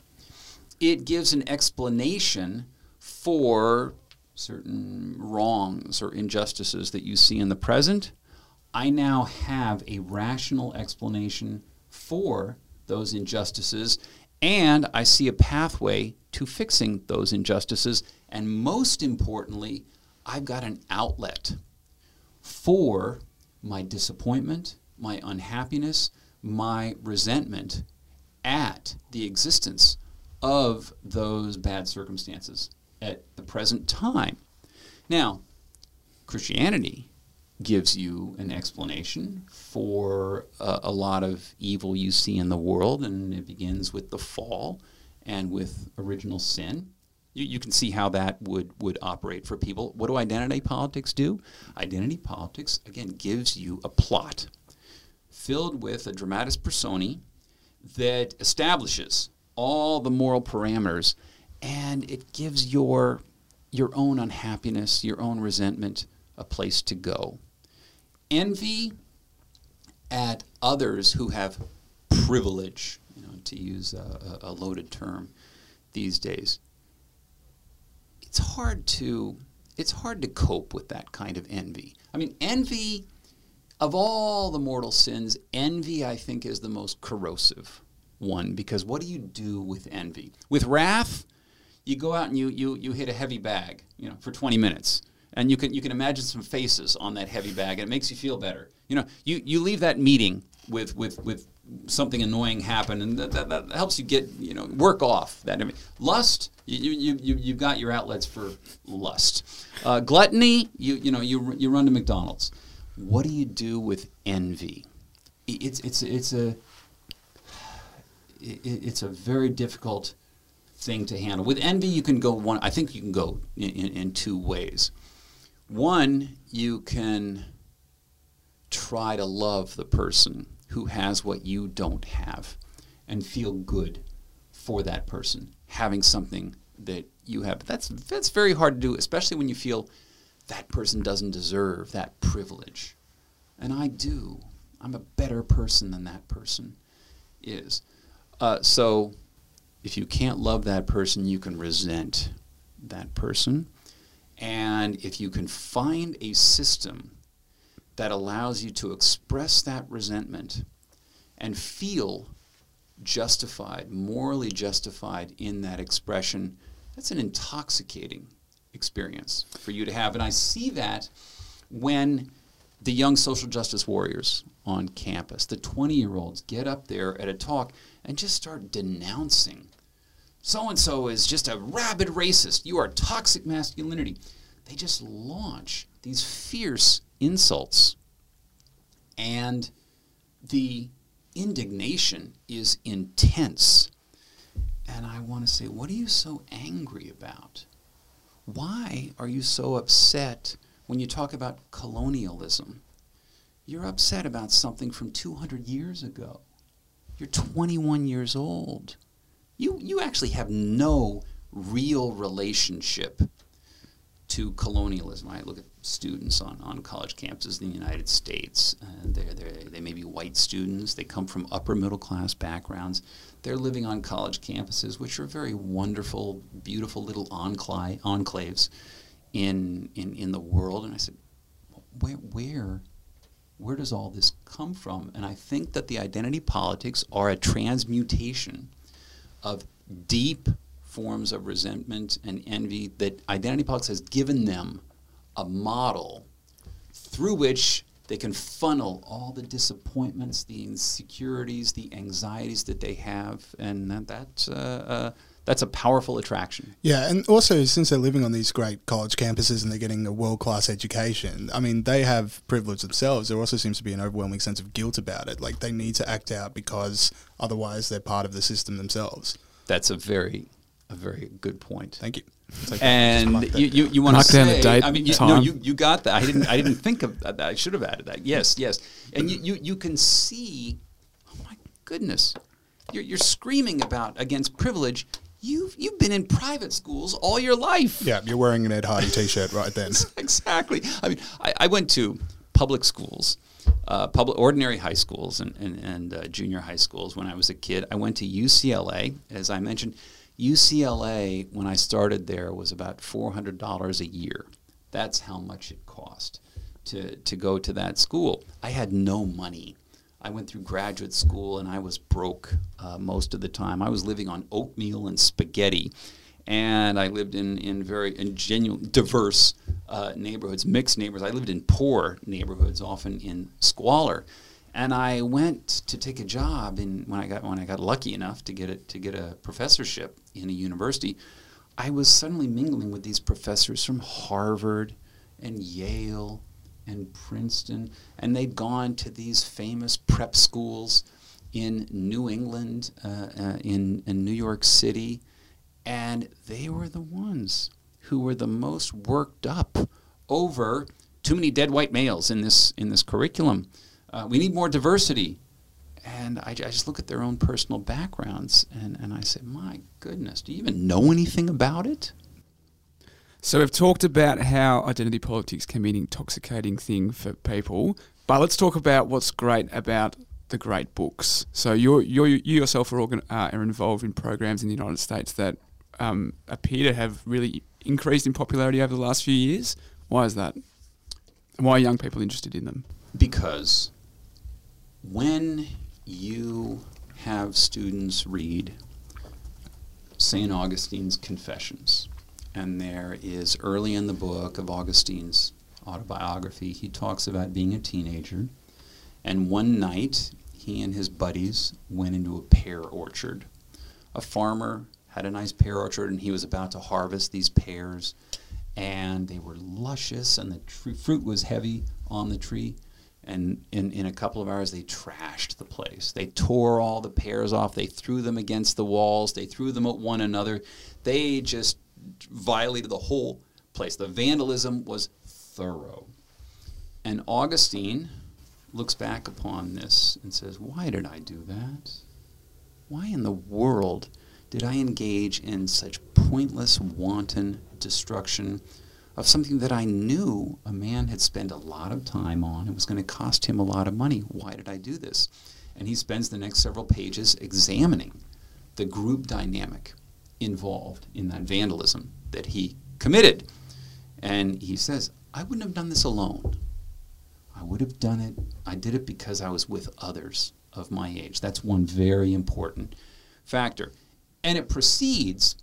It gives an explanation for certain wrongs or injustices that you see in the present. I now have a rational explanation for those injustices, and I see a pathway to fixing those injustices. And most importantly, I've got an outlet for my disappointment, my unhappiness, my resentment at the existence of those bad circumstances at the present time. Now, Christianity gives you an explanation for uh, a lot of evil you see in the world, and it begins with the fall and with original sin. You, you can see how that would, would operate for people. What do identity politics do? Identity politics, again, gives you a plot filled with a dramatis personae that establishes all the moral parameters, and it gives your your own unhappiness, your own resentment, a place to go. envy at others who have privilege, you know, to use a, a loaded term these days. It's hard to it's hard to cope with that kind of envy. I mean, envy, of all the mortal sins, envy, I think, is the most corrosive one, because what do you do with envy? With wrath, you go out and you you you hit a heavy bag, you know, for twenty minutes. And you can you can imagine some faces on that heavy bag, and it makes you feel better. You know, you, you leave that meeting with with with something annoying happen, and that, that, that helps you get, you know, work off that envy. Lust, you you you you've got your outlets for lust. Uh, gluttony, you you know you you run to McDonald's. What do you do with envy? It's it's it's a it's a very difficult thing to handle. With envy, you can go one. I think you can go in, in, in two ways. One, you can try to love the person who has what you don't have and feel good for that person having something that you have. That's, that's very hard to do, especially when you feel that person doesn't deserve that privilege. And I do. I'm a better person than that person is. Uh, so if you can't love that person, you can resent that person. And if you can find a system that allows you to express that resentment and feel justified, morally justified in that expression, that's an intoxicating experience for you to have. And I see that when the young social justice warriors on campus, the twenty-year-olds, get up there at a talk and just start denouncing. So-and-so is just a rabid racist. You are toxic masculinity. They just launch these fierce insults. And the indignation is intense. And I want to say, what are you so angry about? Why are you so upset when you talk about colonialism? You're upset about something from two hundred years ago. You're twenty-one years old. You, you actually have no real relationship to colonialism. I look at students on, on college campuses in the United States. Uh, they're, they're, they may be white students. They come from upper middle class backgrounds. They're living on college campuses, which are very wonderful, beautiful little enclave, enclaves in, in, in the world. And I said, where, where, where does all this come from? And I think that the identity politics are a transmutation of deep forms of resentment and envy that identity politics has given them a model through which they can funnel all the disappointments, the insecurities, the anxieties that they have, and that, that's, uh, uh, that's a powerful attraction. Yeah, and also since they're living on these great college campuses and they're getting a world-class education, I mean, they have privilege themselves. There also seems to be an overwhelming sense of guilt about it. Like, they need to act out because otherwise they're part of the system themselves. That's a very, a very good point. Thank you. Like and you, you, you want to say, I mean, you, no, you, you got that. I didn't, I didn't think of that. I should have added that. Yes, yes. And you, you, you can see, oh my goodness, you're, you're screaming about against privilege. You've, you've been in private schools all your life. Yeah, you're wearing an Ed Hardy t-shirt right then. Exactly. I mean, I, I went to public schools, uh, public ordinary high schools and, and, and uh, junior high schools when I was a kid. I went to U C L A, as I mentioned. U C L A, when I started there, was about four hundred dollars a year. That's how much it cost to, to go to that school. I had no money. I went through graduate school, and I was broke uh, most of the time. I was living on oatmeal and spaghetti, and I lived in, in very in genuine, diverse uh, neighborhoods, mixed neighborhoods. I lived in poor neighborhoods, often in squalor. And I went to take a job, and when I got when I got lucky enough to get it to get a professorship in a university, I was suddenly mingling with these professors from Harvard and Yale and Princeton, and they'd gone to these famous prep schools in New England, uh, uh, in in New York City, and they were the ones who were the most worked up over too many dead white males in this in this curriculum. Uh, we need more diversity. And I, I just look at their own personal backgrounds, and, and I say, my goodness, do you even know anything about it? So we've talked about how identity politics can be an intoxicating thing for people, but let's talk about what's great about the great books. So you're, you're, you yourself are, organ, uh, are involved in programs in the United States that um, appear to have really increased in popularity over the last few years. Why is that? And why are young people interested in them? Because when you have students read Saint Augustine's Confessions, and there is early in the book of Augustine's autobiography, he talks about being a teenager. And one night, he and his buddies went into a pear orchard. A farmer had a nice pear orchard, and he was about to harvest these pears. And they were luscious, and the tr- fruit was heavy on the tree. And in, in a couple of hours, they trashed the place. They tore all the pears off. They threw them against the walls. They threw them at one another. They just violated the whole place. The vandalism was thorough. And Augustine looks back upon this and says, why did I do that? Why in the world did I engage in such pointless, wanton destruction of something that I knew a man had spent a lot of time on and was going to cost him a lot of money? Why did I do this? And he spends the next several pages examining the group dynamic involved in that vandalism that he committed. And he says, I wouldn't have done this alone. I would have done it. I did it because I was with others of my age. That's one very important factor. And it proceeds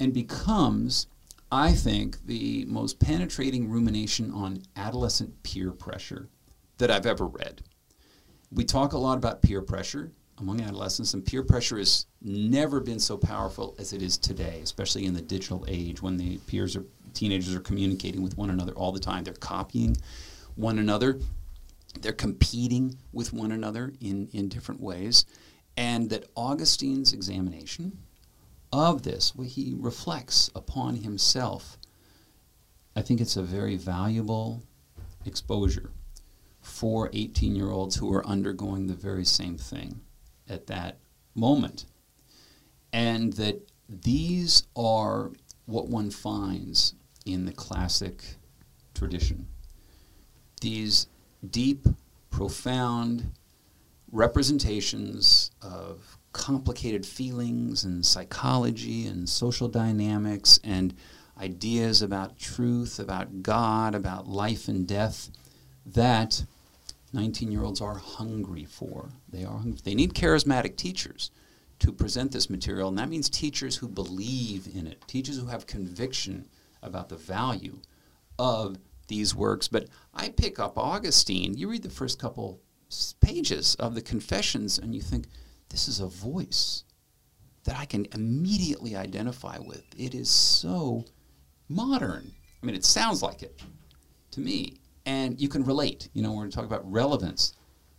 and becomes, I think, the most penetrating rumination on adolescent peer pressure that I've ever read. We talk a lot about peer pressure among adolescents, and peer pressure has never been so powerful as it is today, especially in the digital age when the peers or teenagers are communicating with one another all the time. They're copying one another. They're competing with one another in, in different ways. And that Augustine's examination of this, where he reflects upon himself, I think it's a very valuable exposure for eighteen-year-olds who are undergoing the very same thing at that moment. And that these are what one finds in the classic tradition. These deep, profound representations of complicated feelings and psychology and social dynamics and ideas about truth, about God, about life and death that nineteen-year-olds are hungry for. They are hungry. They need charismatic teachers to present this material, and that means teachers who believe in it, teachers who have conviction about the value of these works. But I pick up Augustine. You read the first couple pages of the Confessions and you think, this is a voice that I can immediately identify with. It is so modern. I mean, it sounds like it to me. And you can relate. You know, we're talking about relevance.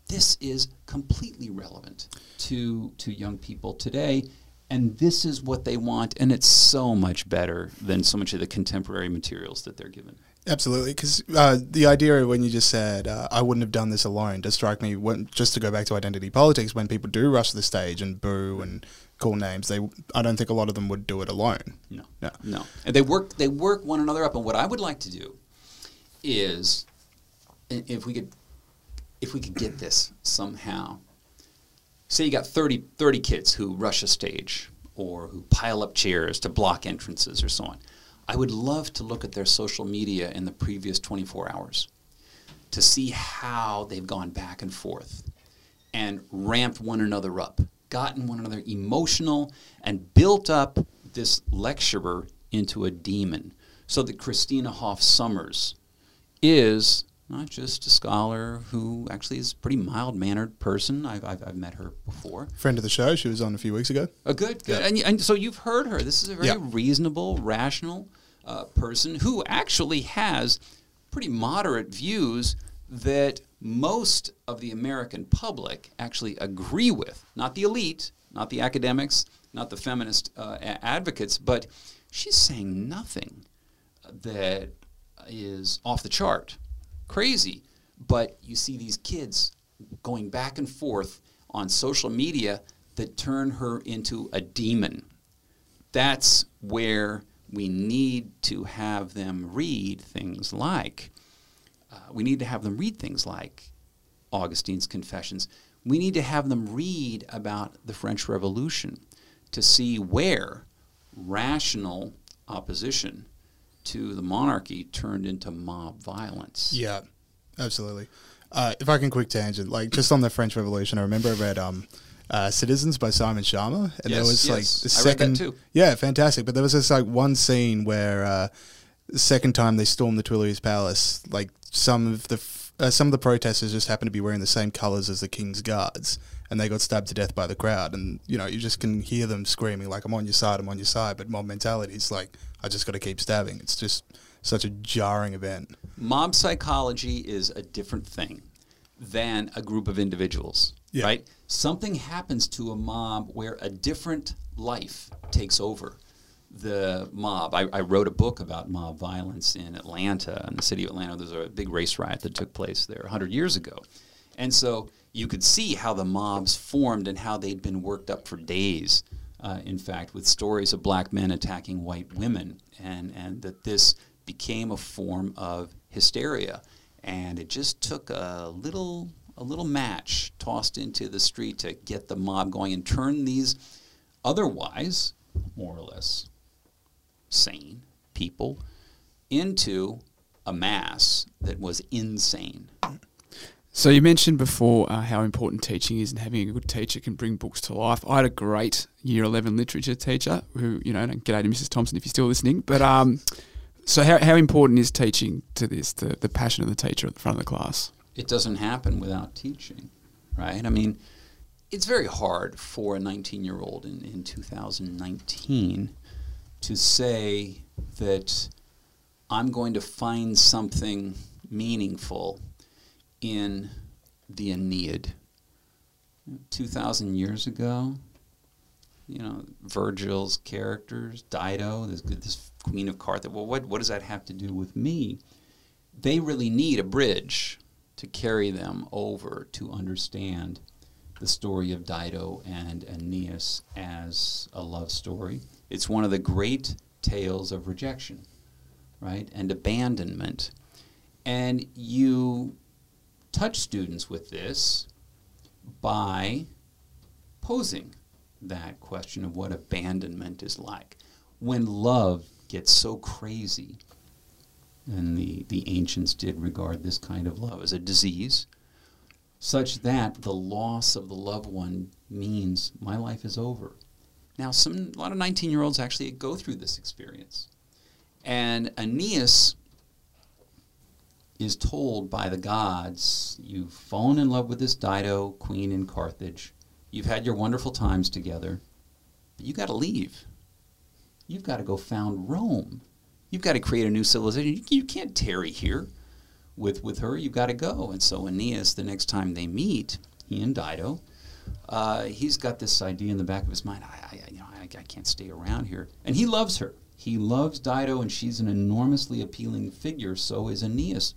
This is completely relevant to to young people today. And this is what they want. And it's so much better than so much of the contemporary materials that they're given. Absolutely, because uh, the idea when you just said, uh, I wouldn't have done this alone, does strike me, when, just to go back to identity politics, when people do rush to the stage and boo and call names, they I don't think a lot of them would do it alone. No, no. no. And they work, they work one another up. And what I would like to do is, if we could if we could get this somehow, say you got thirty, thirty kids who rush a stage or who pile up chairs to block entrances or so on. I would love to look at their social media in the previous twenty-four hours to see how they've gone back and forth and ramped one another up, gotten one another emotional, and built up this lecturer into a demon. So that Christina Hoff Summers is not just a scholar who actually is a pretty mild-mannered person. I've, I've, I've met her before. Friend of the show. She was on a few weeks ago. Oh, good, good. Yeah. And, and so you've heard her. This is a very yeah. reasonable, rational Uh, person who actually has pretty moderate views that most of the American public actually agree with. Not the elite, not the academics, not the feminist uh, a- advocates, but she's saying nothing that is off the chart, crazy. But you see these kids going back and forth on social media that turn her into a demon. That's where we need to have them read things like, uh, we need to have them read things like Augustine's Confessions. We need to have them read about the French Revolution to see where rational opposition to the monarchy turned into mob violence. Yeah, absolutely. Uh, if I can quick tangent, like just on the French Revolution, I remember I read um, uh, Citizens by Simon Sharma, and yes, there was yes. like the second, I read that too. Yeah, fantastic. But there was this like one scene where uh, the second time they stormed the Tuileries Palace, like some of the uh, some of the protesters just happened to be wearing the same colors as the king's guards, and they got stabbed to death by the crowd. And you know, you just can hear them screaming like, "I'm on your side, I'm on your side." But mob mentality is like, "I just got to keep stabbing." It's just such a jarring event. Mob psychology is a different thing than a group of individuals, yeah. right? Something happens to a mob where a different life takes over the mob. I, I wrote a book about mob violence in Atlanta, in the city of Atlanta. There's a big race riot that took place there a hundred years ago. And so you could see how the mobs formed and how they'd been worked up for days, uh, in fact, with stories of black men attacking white women, and, and that this became a form of hysteria, and it just took a little a little match tossed into the street to get the mob going and turn these otherwise more or less sane people into a mass that was insane. So you mentioned before uh, how important teaching is, and having a good teacher can bring books to life. I had a great year eleven literature teacher who, you know, and g'day to Missus Thompson if you're still listening, but um So how how important is teaching to this, the, the passion of the teacher at the front of the class? It doesn't happen without teaching, right? I mean, it's very hard for a nineteen-year-old in, in two thousand nineteen to say that I'm going to find something meaningful in the Aeneid. two thousand years ago, you know, Virgil's characters, Dido, this, this Queen of Carthage. Well, what, what does that have to do with me? They really need a bridge to carry them over to understand the story of Dido and Aeneas as a love story. It's one of the great tales of rejection, right, and abandonment. And you touch students with this by posing that question of what abandonment is like. When love gets so crazy, and the, the ancients did regard this kind of love as a disease, such that the loss of the loved one means my life is over. Now, some a lot of nineteen-year-olds actually go through this experience. And Aeneas is told by the gods, you've fallen in love with this Dido, queen in Carthage. You've had your wonderful times together, but you got to leave. You've got to go found Rome. You've got to create a new civilization. You can't tarry here with, with her. You've got to go. And so Aeneas, the next time they meet, he and Dido, uh, he's got this idea in the back of his mind, I, I, you know, I, I can't stay around here. And he loves her. He loves Dido, and she's an enormously appealing figure. So is Aeneas.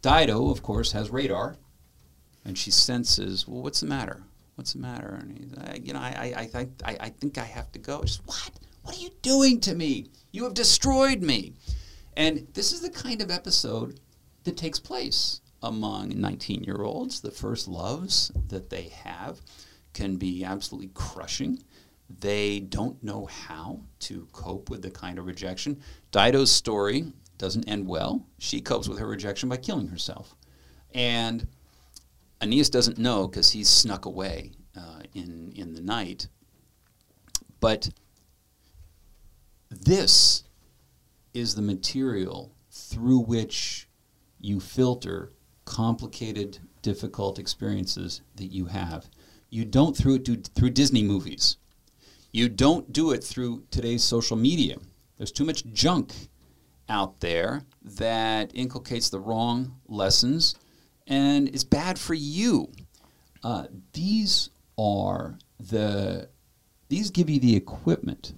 Dido, of course, has radar, and she senses, well, what's the matter? What's the matter? And he's, I, you know, I, I, I, I think I have to go. She's, what? What are you doing to me? You have destroyed me. And this is the kind of episode that takes place among nineteen-year-olds. The first loves that they have can be absolutely crushing. They don't know how to cope with the kind of rejection. Dido's story doesn't end well. She copes with her rejection by killing herself. And Aeneas doesn't know because he's snuck away uh, in, in the night. But this is the material through which you filter complicated, difficult experiences that you have. You don't through it do, through Disney movies. You don't do it through today's social media. There's too much junk out there that inculcates the wrong lessons and is bad for you. Uh, these are the, these give you the equipment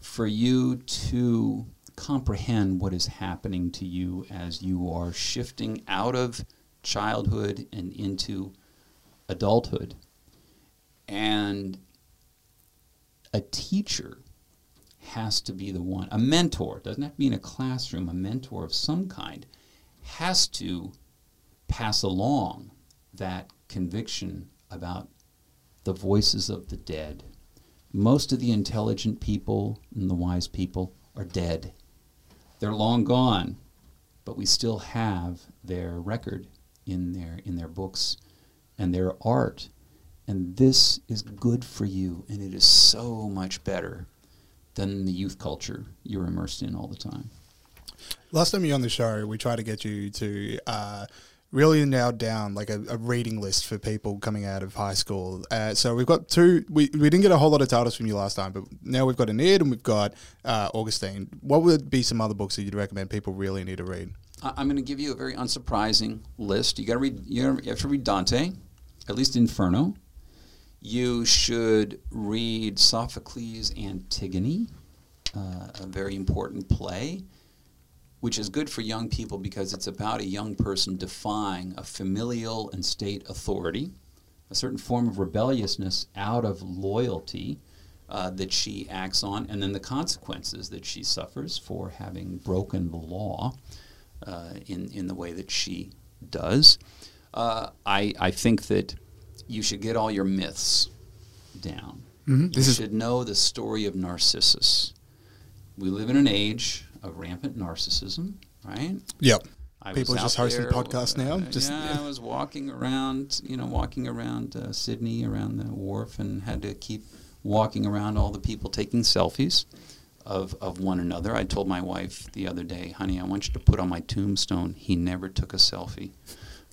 for you to comprehend what is happening to you as you are shifting out of childhood and into adulthood. And a teacher has to be the one. A mentor, doesn't have to be in a classroom, a mentor of some kind has to pass along that conviction about the voices of the dead. Most of the intelligent people and the wise people are dead. They're long gone, but we still have their record in their, in their books and their art. And this is good for you, and it is so much better than the youth culture you're immersed in all the time. Last time you were on the show, we tried to get you to uh, really nail down like a, a reading list for people coming out of high school. Uh, so we've got two, we, we didn't get a whole lot of titles from you last time, but now we've got Aeneid and we've got uh, Augustine. What would be some other books that you'd recommend people really need to read? I, I'm going to give you a very unsurprising list. You got to read, you gotta, you have to read Dante, at least Inferno. You should read Sophocles' Antigone, uh, a very important play, which is good for young people because it's about a young person defying a familial and state authority, a certain form of rebelliousness out of loyalty uh, that she acts on, and then the consequences that she suffers for having broken the law uh, in, in the way that she does. Uh, I, I think that you should get all your myths down. Mm-hmm. You this should know the story of Narcissus. We live in an age of rampant narcissism, right? Yep. I People are just hosting there, podcasts uh, now. Uh, just, yeah, yeah, I was walking around, you know, walking around uh, Sydney, around the wharf, and had to keep walking around all the people taking selfies of, of one another. I told my wife the other day, honey, I want you to put on my tombstone, he never took a selfie.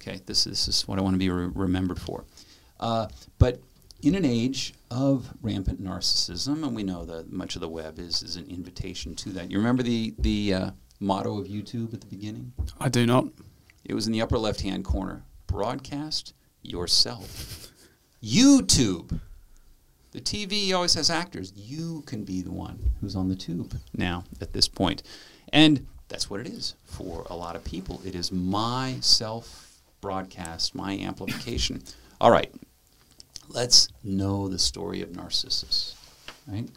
Okay, this, this is what I want to be re- remembered for. Uh, but in an age of rampant narcissism, and we know that much of the web is, is an invitation to that. You remember the, the uh, motto of YouTube at the beginning? I do not. It was in the upper left-hand corner. Broadcast yourself. YouTube. The T V always has actors. You can be the one who's on the tube now at this point. And that's what it is for a lot of people. It is my self-broadcast, my amplification. All right, let's know the story of Narcissus, right?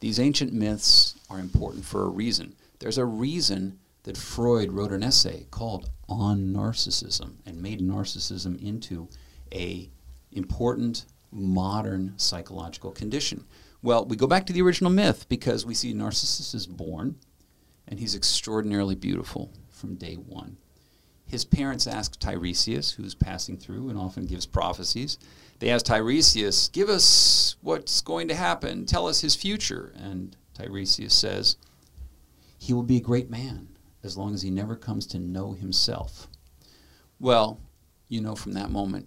These ancient myths are important for a reason. There's a reason that Freud wrote an essay called On Narcissism and made narcissism into an important modern psychological condition. Well, we go back to the original myth because we see Narcissus is born and he's extraordinarily beautiful from day one. His parents ask Tiresias, who's passing through and often gives prophecies. They ask Tiresias, give us what's going to happen. Tell us his future. And Tiresias says, he will be a great man as long as he never comes to know himself. Well, you know from that moment,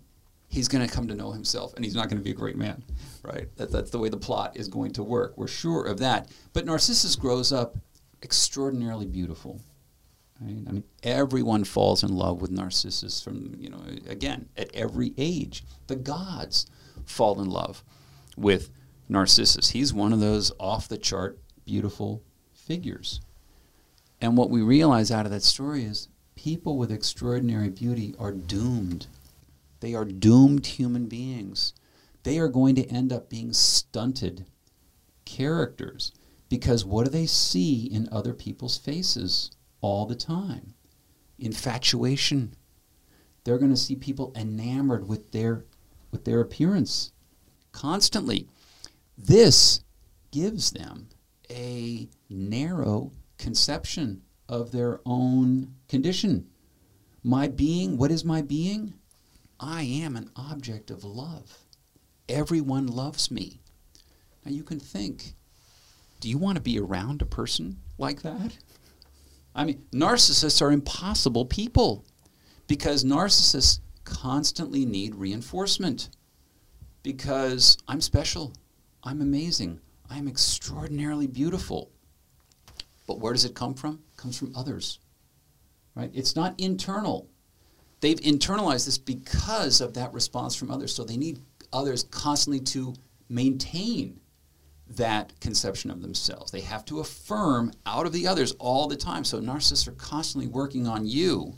he's going to come to know himself, and he's not going to be a great man, right? That, that's the way the plot is going to work. We're sure of that. But Narcissus grows up extraordinarily beautiful. Right? I mean, everyone falls in love with Narcissus from, you know, again, at every age. The gods fall in love with Narcissus. He's one of those off-the-chart beautiful figures. And what we realize out of that story is people with extraordinary beauty are doomed. They are doomed human beings. They are going to end up being stunted characters because what do they see in other people's faces? All the time. Infatuation. They're going to see people enamored with their with their appearance constantly. This gives them a narrow conception of their own condition. My being, what is my being? I am an object of love. Everyone loves me. Now you can think, do you want to be around a person like that? I mean, narcissists are impossible people because narcissists constantly need reinforcement because I'm special, I'm amazing, I'm extraordinarily beautiful. But where does it come from? It comes from others, right? It's not internal. They've internalized this because of that response from others, so they need others constantly to maintain that conception of themselves. They have to affirm out of the others all the time. So narcissists are constantly working on you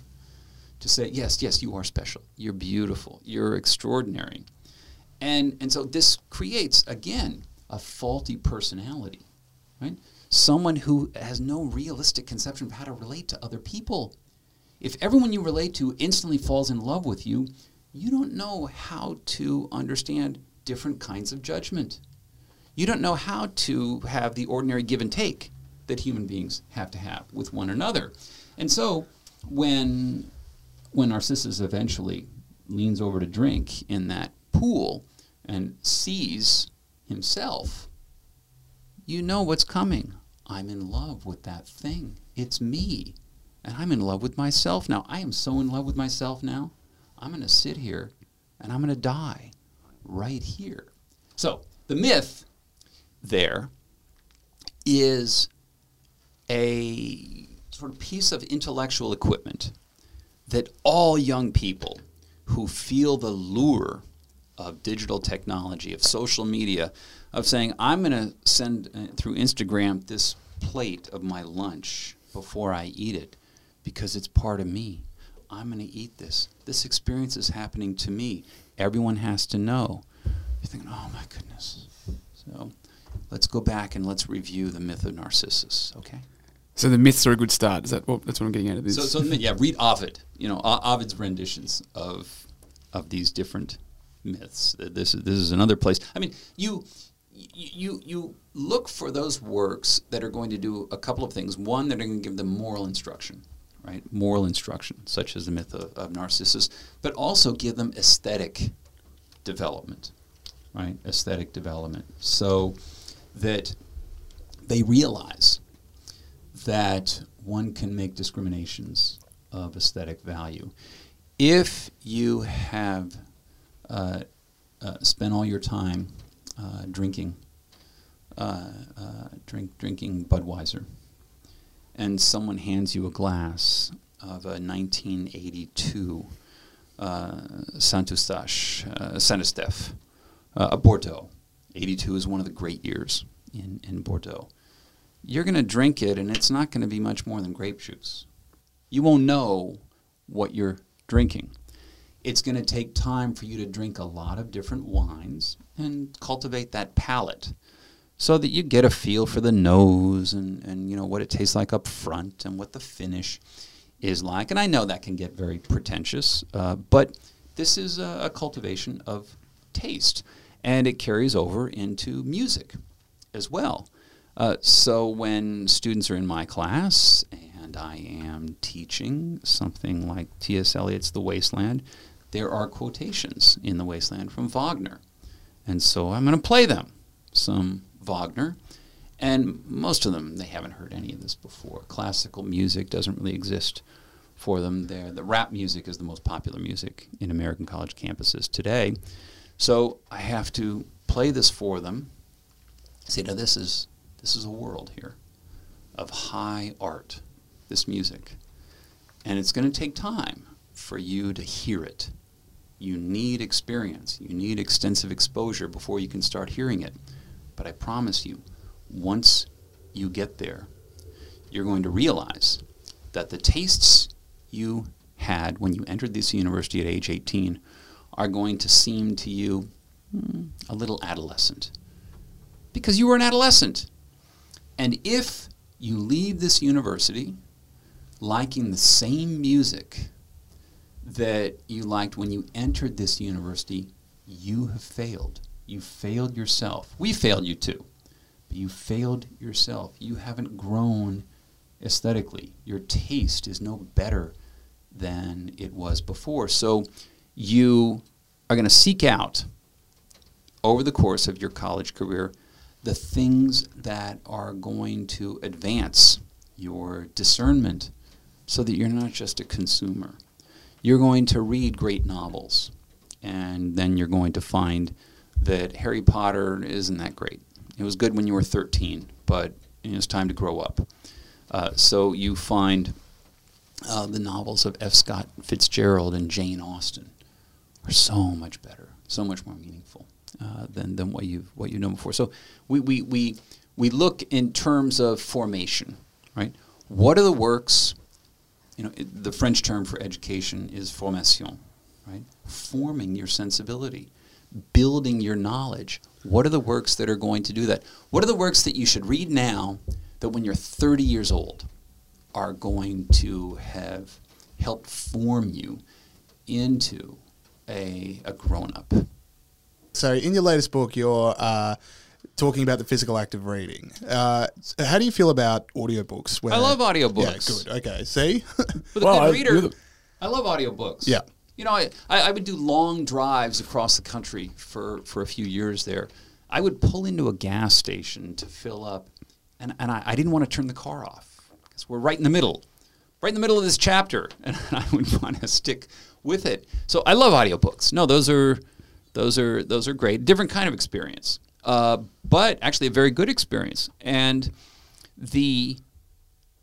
to say, yes, yes, you are special. You're beautiful. You're extraordinary. And, and so this creates, again, a faulty personality right? Someone who has no realistic conception of how to relate to other people. If everyone you relate to instantly falls in love with you, you don't know how to understand different kinds of judgment. You don't know how to have the ordinary give and take that human beings have to have with one another. And so when, when Narcissus eventually leans over to drink in that pool and sees himself, you know what's coming. I'm in love with that thing. It's me. And I'm in love with myself now. I am so in love with myself now. I'm going to sit here and I'm going to die right here. So the myth there is a sort of piece of intellectual equipment that all young people who feel the lure of digital technology, of social media, of saying, I'm going to send uh, through Instagram this plate of my lunch before I eat it because it's part of me. I'm going to eat this. This experience is happening to me. Everyone has to know. You're thinking, oh my goodness. So let's go back and let's review the myth of Narcissus, okay? So the myths are a good start. Is that what, that's what I'm getting out of this? So, so yeah, read Ovid. You know, Ovid's renditions of of these different myths. This this is another place. I mean, you you you look for those works that are going to do a couple of things. One, that are going to give them moral instruction, right? Moral instruction, such as the myth of, of Narcissus, but also give them aesthetic development, right? Aesthetic development, so that they realize that one can make discriminations of aesthetic value. If you have uh, uh, spent all your time uh, drinking, uh, uh, drink drinking Budweiser, and someone hands you a glass of a nineteen eighty-two uh, Saint Eustache, uh, Saint Estèphe, uh, a Bordeaux. eighty-two is one of the great years in, in Bordeaux. You're going to drink it, and it's not going to be much more than grape juice. You won't know what you're drinking. It's going to take time for you to drink a lot of different wines and cultivate that palate so that you get a feel for the nose and, and you know what it tastes like up front and what the finish is like. And I know that can get very pretentious, uh, but this is a, a cultivation of taste, and it carries over into music as well. Uh, so when students are in my class and I am teaching something like T S Eliot's The Wasteland, there are quotations in The Wasteland from Wagner. And so I'm going to play them some Wagner. And most of them, they haven't heard any of this before. Classical music doesn't really exist for them there. The rap music is the most popular music in American college campuses today. So I have to play this for them. Say, now this is... This is a world here of high art, this music. And it's going to take time for you to hear it. You need experience. You need extensive exposure before you can start hearing it. But I promise you, once you get there, you're going to realize that the tastes you had when you entered this university at age eighteen are going to seem to you hmm, a little adolescent. Because you were an adolescent. And if you leave this university liking the same music that you liked when you entered this university, you have failed. You failed yourself. We failed you too. But you failed yourself. You haven't grown aesthetically. Your taste is no better than it was before. So you are going to seek out, over the course of your college career, the things that are going to advance your discernment so that you're not just a consumer. You're going to read great novels, and then you're going to find that Harry Potter isn't that great. It was good when you were thirteen, but you know, it's time to grow up. Uh, so you find uh, the novels of F. Scott Fitzgerald and Jane Austen are so much better, so much more meaningful uh, than, than what you've what you've known before. So we, we, we, we look in terms of formation, right? What are the works, you know, it, the French term for education is formation, right? Forming your sensibility. building your knowledge. What are the works that are going to do that? What are the works that you should read now that when you're thirty years old are going to have helped form you into a, a grown-up? So in your latest book, you're uh, talking about the physical act of reading. Uh, how do you feel about audiobooks? Where, I love audiobooks. Yeah, good. Okay, see? With well, a good I, reader, the... I love audiobooks. Yeah. You know, I, I would do long drives across the country for, for a few years there. I would pull into a gas station to fill up, and, and I, I didn't want to turn the car off because we're right in the middle, right in the middle of this chapter, and I would want to stick with it. So I love audiobooks. No, those are, those are, those are great. Different kind of experience, uh, but actually a very good experience. And the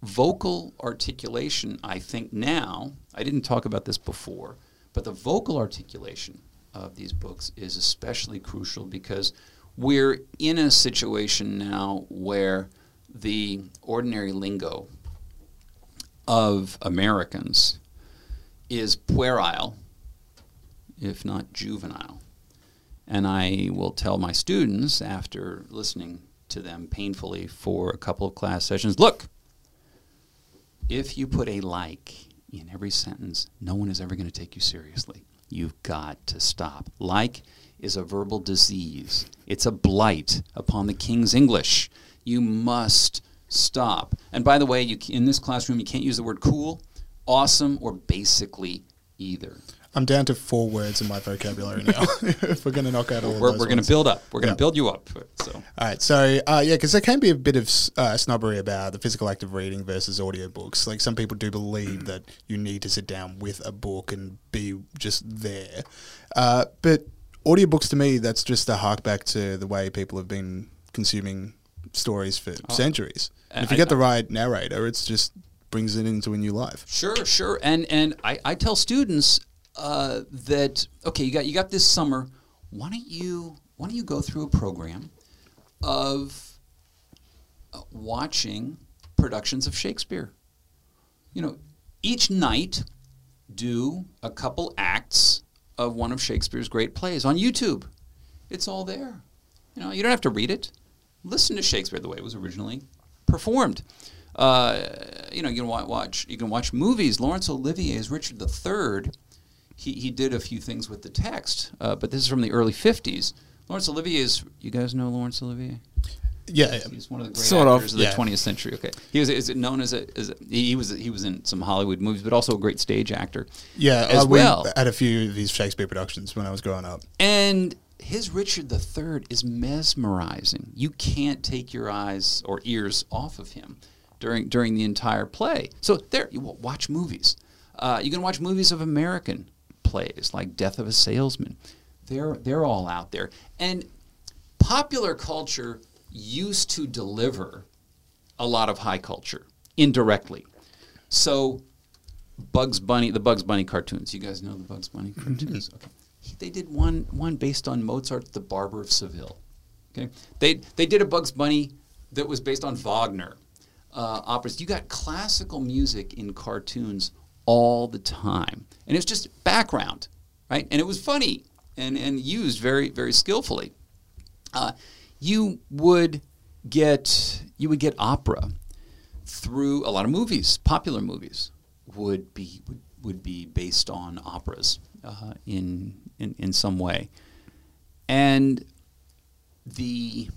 vocal articulation, I think now, I didn't talk about this before, but the vocal articulation of these books is especially crucial because we're in a situation now where the ordinary lingo of Americans is puerile, if not juvenile. And I will tell my students after listening to them painfully for a couple of class sessions, look, if you put a like in every sentence, no one is ever going to take you seriously. You've got to stop. Like is a verbal disease. It's a blight upon the King's English. You must stop. And by the way, you, in this classroom, you can't use the word cool, awesome, or basically either. I'm down to four words in my vocabulary now. If we're going to knock out all we're, those We're going to build up. We're going to yeah. build you up. So. All right. So, uh, yeah, because there can be a bit of uh, snobbery about the physical act of reading versus audiobooks. Like, some people do believe that you need to sit down with a book and be just there. Uh, but audiobooks, to me, that's just a hark back to the way people have been consuming stories for oh. centuries. And if you I, get the right narrator, it's just brings it into a new life. Sure, sure. And, and I, I tell students... Uh, that okay, you got you got this summer. Why don't you why don't you go through a program of uh, watching productions of Shakespeare? You know, each night do a couple acts of one of Shakespeare's great plays on YouTube. It's all there. You know, you don't have to read it. Listen to Shakespeare the way it was originally performed. Uh, you know, you can watch you can watch movies. Laurence Olivier's Richard the Third. He, he did a few things with the text, uh, but this is from the early fifties. Laurence Olivier is, you guys know Laurence Olivier? Yeah, yeah. He's one of the great sort actors of, of the yeah. twentieth century. Okay, he was is it known as a, as a he was he was in some Hollywood movies, but also a great stage actor. Yeah, as I well. Went at a few of these Shakespeare productions when I was growing up. And his Richard the Third is mesmerizing. You can't take your eyes or ears off of him during during the entire play. So there, you watch movies. Uh, you can watch movies of American plays like Death of a Salesman. They're they're all out there. And popular culture used to deliver a lot of high culture indirectly. So Bugs Bunny, the Bugs Bunny cartoons. You guys know the Bugs Bunny cartoons. Okay. They did one one based on Mozart's The Barber of Seville. Okay. They they did a Bugs Bunny that was based on Wagner uh, operas. You got classical music in cartoons all the time. And it's just background, right? And it was funny and, and used very, very skillfully. Uh, you would get you would get opera through a lot of movies. Popular movies would be would, would be based on operas uh, in, in in some way. And the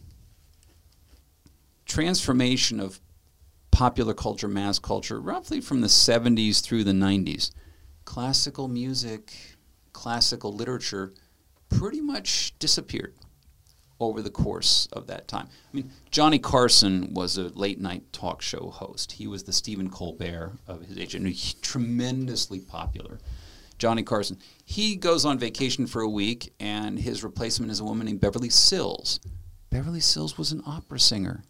transformation of popular culture, mass culture, roughly from the seventies through the nineties. Classical music, classical literature pretty much disappeared over the course of that time. I mean, Johnny Carson was a late-night talk show host. He was the Stephen Colbert of his age, and he tremendously popular. Johnny Carson. He goes on vacation for a week, and his replacement is a woman named Beverly Sills. Beverly Sills was an opera singer,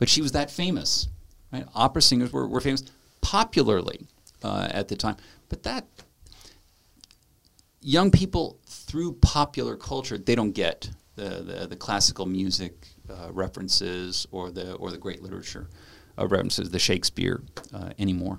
but she was that famous. Right? Opera singers were, were famous popularly uh, at the time. But that, young people through popular culture, they don't get the, the, the classical music uh, references or the, or the great literature uh, references, the Shakespeare uh, anymore.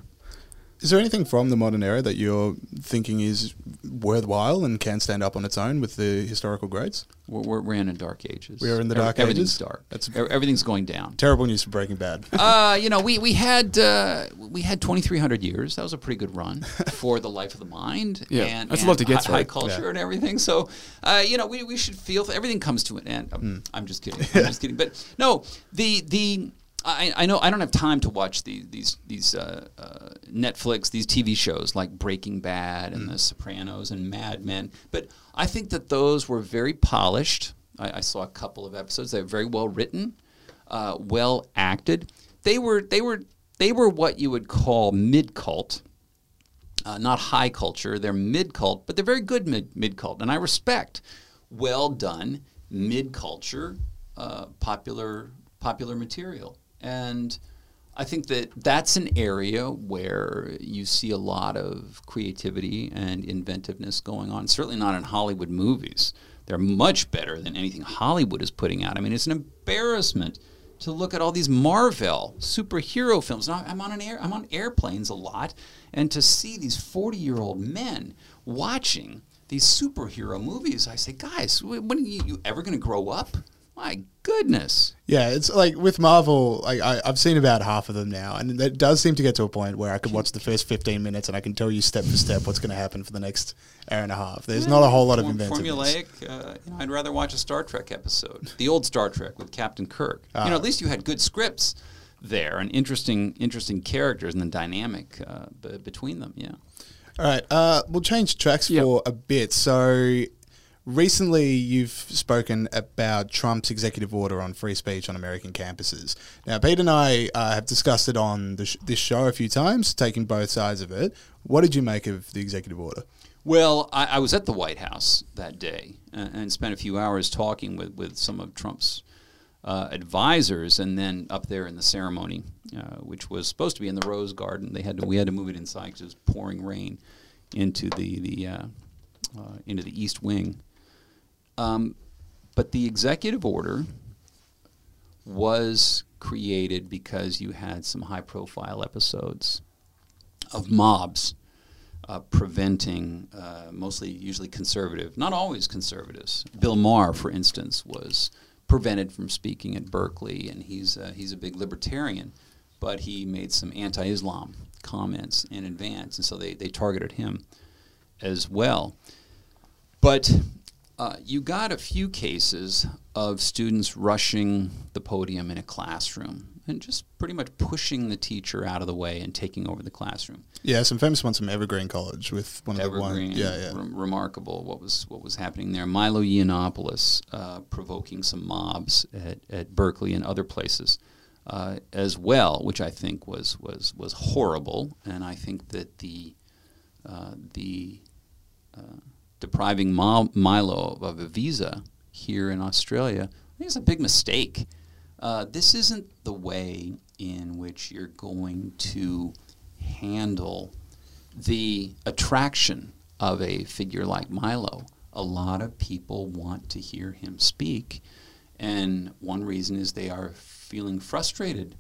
Is there anything from the modern era that you're thinking is worthwhile and can stand up on its own with the historical grades? We're, we're in the dark ages. We are in the dark Every, ages. Everything's dark. That's everything's going down. Terrible news for Breaking Bad. uh, you know, we we had uh, we had twenty-three hundred years. That was a pretty good run for the life of the mind. Yeah, and, I'd and love to get high, high culture yeah. and everything. So, uh, you know, we we should feel everything comes to an end. I'm, mm. I'm just kidding. I'm just kidding. But no, the the. I, I know I don't have time to watch the, these these uh, uh, Netflix, these T V shows like Breaking Bad and mm. The Sopranos and Mad Men, but I think that those were very polished. I, I saw a couple of episodes. They were very well written, uh, well acted. They were they were they were what you would call mid cult, uh, not high culture. They're mid cult, but they're very good mid mid cult, and I respect well done mid culture uh, popular popular material. And I think that that's an area where you see a lot of creativity and inventiveness going on, certainly not in Hollywood movies. They're much better than anything Hollywood is putting out. I mean, it's an embarrassment to look at all these Marvel superhero films. Now, I'm on an air, I'm on airplanes a lot, and to see these forty-year-old men watching these superhero movies, I say, guys, when are you, you ever going to grow up? My goodness. Yeah, it's like with Marvel, like I, I've seen about half of them now, and it does seem to get to a point where I could watch the first fifteen minutes and I can tell you step for step what's going to happen for the next hour and a half. There's yeah, not a whole lot of inventiveness. Formulaic. Uh, you know, I'd rather watch a Star Trek episode, the old Star Trek with Captain Kirk. Ah. You know, at least you had good scripts there and interesting, interesting characters and the dynamic uh, b between them. Yeah. All right, uh, we'll change tracks yep. for a bit. So. Recently, you've spoken about Trump's executive order on free speech on American campuses. Now, Pete and I uh, have discussed it on the sh this show a few times, taking both sides of it. What did you make of the executive order? Well, I, I was at the White House that day and, and spent a few hours talking with, with some of Trump's uh, advisors, and then up there in the ceremony, uh, which was supposed to be in the Rose Garden. They had to, we had to move it inside because it was pouring rain into the, the, uh, uh, into the East Wing. Um, but the executive order was created because you had some high-profile episodes of mobs uh, preventing uh, mostly usually conservative, not always conservatives. Bill Maher, for instance, was prevented from speaking at Berkeley, and he's, uh, he's a big libertarian, but he made some anti-Islam comments in advance, and so they, they targeted him as well. But... Uh, you got a few cases of students rushing the podium in a classroom and just pretty much pushing the teacher out of the way and taking over the classroom. Yeah, some famous ones from Evergreen College with one of the one, yeah, yeah, re remarkable what was what was happening there. Milo Yiannopoulos uh, provoking some mobs at, at Berkeley and other places uh, as well, which I think was was was horrible, and I think that the uh, the uh, depriving Milo of a visa here in Australia, I think it's a big mistake. Uh, this isn't the way in which you're going to handle the attraction of a figure like Milo. A lot of people want to hear him speak, and one reason is they are feeling frustrated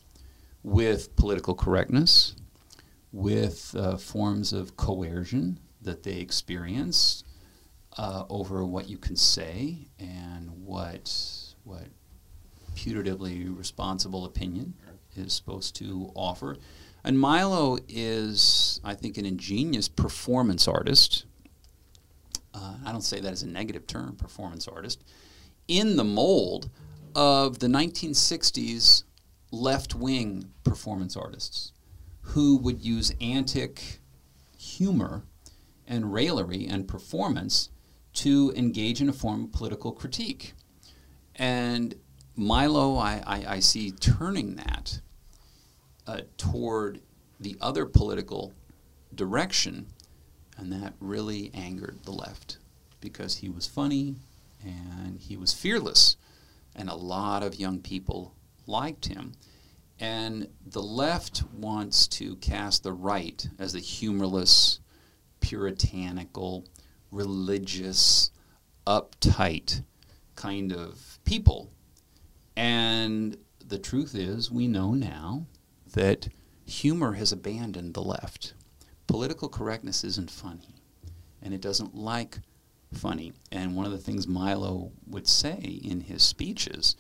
with political correctness, with uh, forms of coercion that they experience, Uh, over what you can say and what what putatively responsible opinion is supposed to offer. And Milo is, I think, an ingenious performance artist. Uh, I don't say that as a negative term, performance artist, in the mold of the nineteen sixties left-wing performance artists who would use antic humor and raillery and performance to engage in a form of political critique. And Milo, I, I, I see turning that uh, toward the other political direction, and that really angered the left because he was funny and he was fearless, and a lot of young people liked him. And the left wants to cast the right as the humorless, puritanical, religious, uptight kind of people. And the truth is, we know now that humor has abandoned the left. political correctness isn't funny, and it doesn't like funny. And one of the things Milo would say in his speeches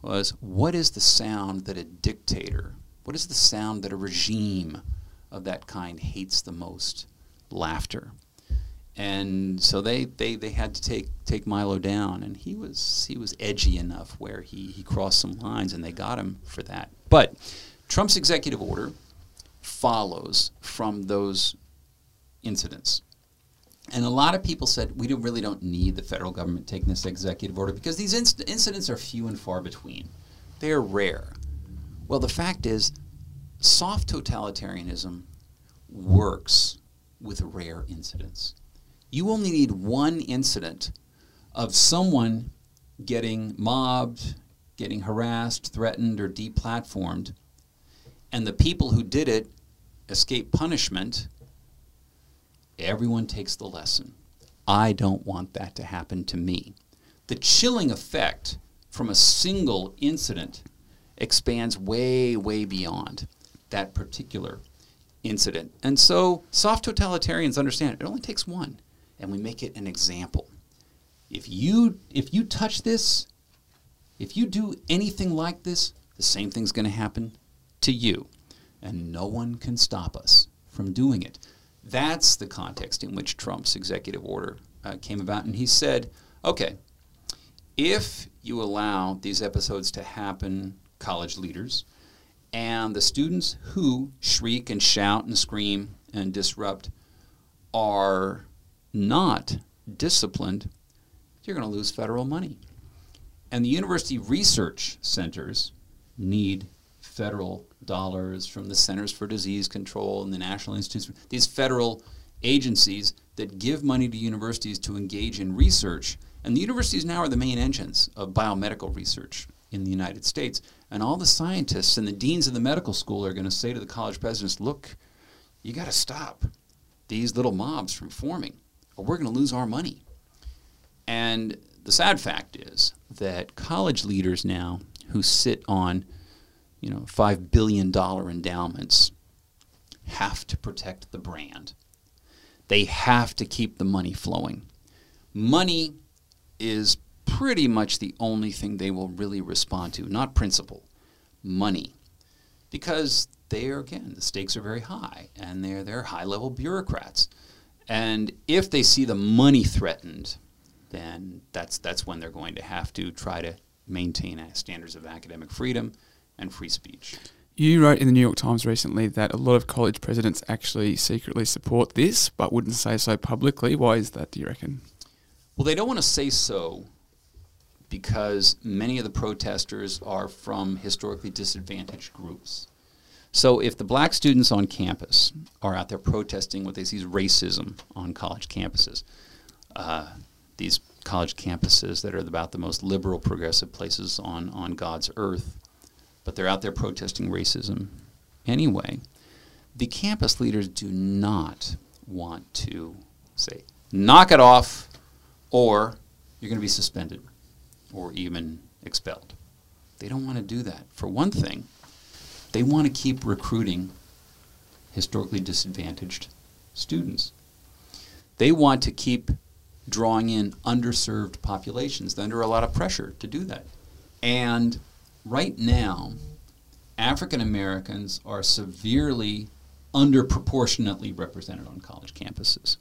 was, what is the sound that a dictator, what is the sound that a regime of that kind hates the most? Laughter. And so they, they, they had to take take Milo down, and he was he was edgy enough where he, he crossed some lines, and they got him for that. But Trump's executive order follows from those incidents. And a lot of people said, we don't, really don't need the federal government taking this executive order because these inc incidents are few and far between. They're rare. Well, the fact is, soft totalitarianism works with rare incidents. You only need one incident of someone getting mobbed, getting harassed, threatened, or deplatformed, and the people who did it escape punishment. Everyone takes the lesson. I don't want that to happen to me. The chilling effect from a single incident expands way, way beyond that particular incident. And so soft totalitarians understand it only takes one. And we make it an example. If you, if you touch this, if you do anything like this, the same thing's going to happen to you. And no one can stop us from doing it. That's the context in which Trump's executive order uh, came about. And he said, okay, if you allow these episodes to happen, college leaders and the students who shriek and shout and scream and disrupt are not disciplined, you're going to lose federal money. And the university research centers need federal dollars from the Centers for Disease Control and the National Institutes, these federal agencies that give money to universities to engage in research. And the universities now are the main engines of biomedical research in the United States. And all the scientists and the deans of the medical school are going to say to the college presidents, look, you got to stop these little mobs from forming, or we're going to lose our money. And the sad fact is that college leaders now who sit on, you know, five billion dollar endowments have to protect the brand. They have to keep the money flowing. Money is pretty much the only thing they will really respond to, not principle, money. Because there, again, the stakes are very high, and they're, they're high-level bureaucrats. And if they see the money threatened, then that's, that's when they're going to have to try to maintain standards of academic freedom and free speech. You wrote in the New York Times recently that a lot of college presidents actually secretly support this, but wouldn't say so publicly. Why is that, do you reckon? Well, they don't want to say so because many of the protesters are from historically disadvantaged groups. So if the black students on campus are out there protesting what they see as racism on college campuses, uh, these college campuses that are about the most liberal, progressive places on, on God's earth, but they're out there protesting racism anyway, the campus leaders do not want to say, knock it off or you're going to be suspended or even expelled. They don't want to do that. For one thing, they want to keep recruiting historically disadvantaged students. They want to keep drawing in underserved populations. They're under a lot of pressure to do that. And right now, African Americans are severely underproportionately represented on college campuses.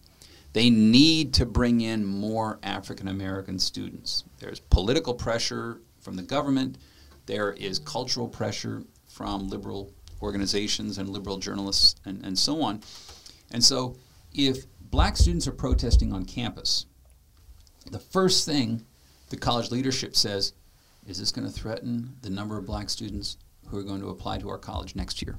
They need to bring in more African American students. There's political pressure from the government. There is cultural pressure from liberal organizations and liberal journalists and, and so on. And so if black students are protesting on campus, the first thing the college leadership says, is this going to threaten the number of black students who are going to apply to our college next year?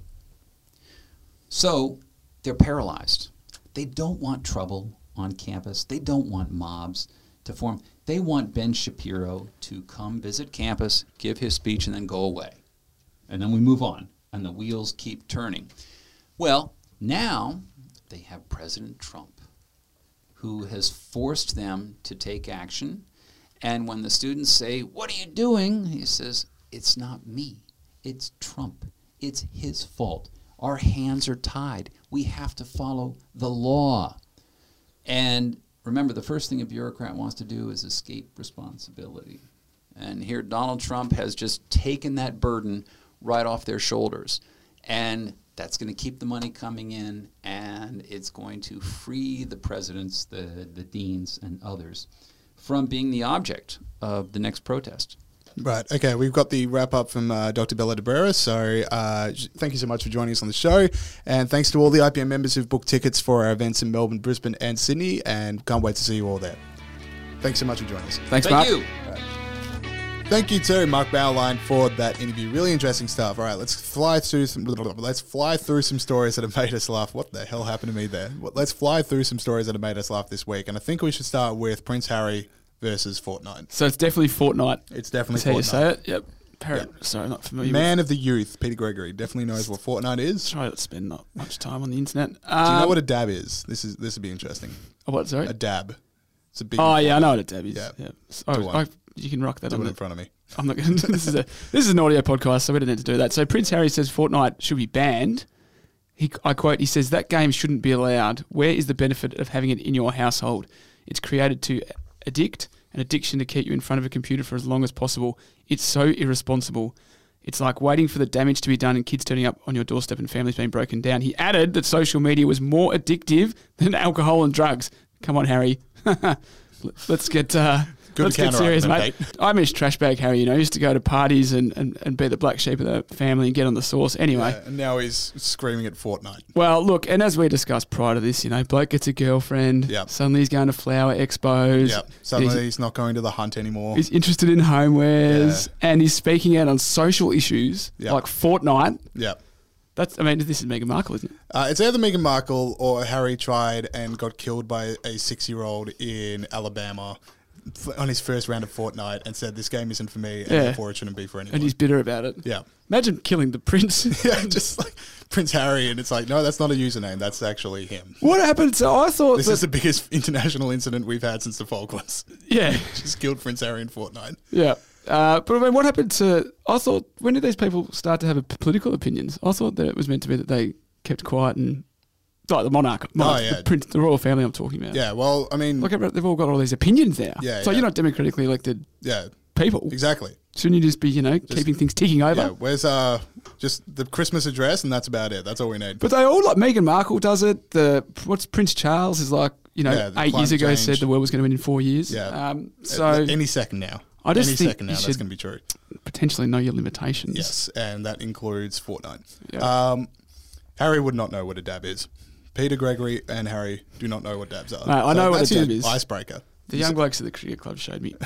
So they're paralyzed. They don't want trouble on campus. They don't want mobs to form. They want Ben Shapiro to come visit campus, give his speech, and then go away. And then we move on, and the wheels keep turning. Well, now they have President Trump, who has forced them to take action. And when the students say, what are you doing? He says, it's not me. It's Trump. It's his fault. Our hands are tied. We have to follow the law. And remember, the first thing a bureaucrat wants to do is escape responsibility. And here Donald Trump has just taken that burden right off their shoulders. And that's going to keep the money coming in, and it's going to free the presidents, the, the deans, and others from being the object of the next protest. Right. Okay. We've got the wrap up from uh, Doctor Bella Debrera. So uh, thank you so much for joining us on the show. And thanks to all the I P M members who've booked tickets for our events in Melbourne, Brisbane and Sydney. And can't wait to see you all there. Thanks so much for joining us. Thanks, thank Mark. Thank you. Right. Thank you to Mark Bauerlein for that interview. Really interesting stuff. All right. Let's fly through some, let's fly through some stories that have made us laugh. What the hell happened to me there? Let's fly through some stories that have made us laugh this week. And I think we should start with Prince Harry versus Fortnite. So it's definitely Fortnite. It's definitely Fortnite. That's how you say it. Yep. Parrot. Yep. Sorry, not familiar. Man with of the youth, Peter Gregory, definitely knows what Fortnite is. Try not to spend not much time on the internet. Um, Do you know what a dab is? This is this would be interesting. Oh, what? Sorry, a dab. It's a big. Oh yeah, I know what a dab is. Yeah. yeah. Oh, I, you can rock that. Do on it in front of me. I'm not going to. This is a this is an audio podcast, so we don't need to do that. So Prince Harry says Fortnite should be banned. He, I quote, he says that game shouldn't be allowed. Where is the benefit of having it in your household? It's created to addict, an addiction to keep you in front of a computer for as long as possible. It's so irresponsible. It's like waiting for the damage to be done and kids turning up on your doorstep and families being broken down. He added that social media was more addictive than alcohol and drugs. Come on, Harry. Let's get uh, let's get serious, mate. I miss Trashbag Harry, you know. He used to go to parties and, and, and be the black sheep of the family and get on the sauce. Anyway. Yeah, and now he's screaming at Fortnite. Well, look, and as we discussed prior to this, you know, bloke gets a girlfriend. Yep. Suddenly he's going to flower expos. Yep. Suddenly he's, he's not going to the hunt anymore. He's interested in homewares. Yeah. And he's speaking out on social issues, yep, like Fortnite. Yeah. That's, I mean, this is Meghan Markle, isn't it? Uh, it's either Meghan Markle or Harry tried and got killed by a six-year-old in Alabama on his first round of Fortnite and said, this game isn't for me, and yeah, therefore it shouldn't be for anyone. And he's bitter about it. Yeah. Imagine killing the prince. Yeah, just like Prince Harry, and it's like, no, that's not a username. That's actually him. What happened? So I thought this is the biggest international incident we've had since the Falklands. Yeah. Just killed Prince Harry in Fortnite. Yeah. Uh, but I mean, what happened to, I thought, when did these people start to have a political opinions? I thought that it was meant to be that they kept quiet and, like the monarch, monarch oh, yeah. the, prince, the royal family I'm talking about. Yeah, well, I mean. Look, they've all got all these opinions now. Yeah, so yeah. You're not democratically elected yeah, people. Exactly. Shouldn't you just be, you know, just keeping things ticking over? Yeah, where's uh, just the Christmas address and that's about it. That's all we need. But they all, like Meghan Markle does it. The What's Prince Charles is like, you know, yeah, eight years ago change. said the world was going to end in four years. Yeah. Um, so any second now. I just Any think second now, that's going to be true. Potentially know your limitations. Yes, and that includes Fortnite. Yep. Um, Harry would not know what a dab is. Peter Gregory and Harry do not know what dabs are. No, I so know what a dab is. Icebreaker. The young blokes at the cricket club showed me.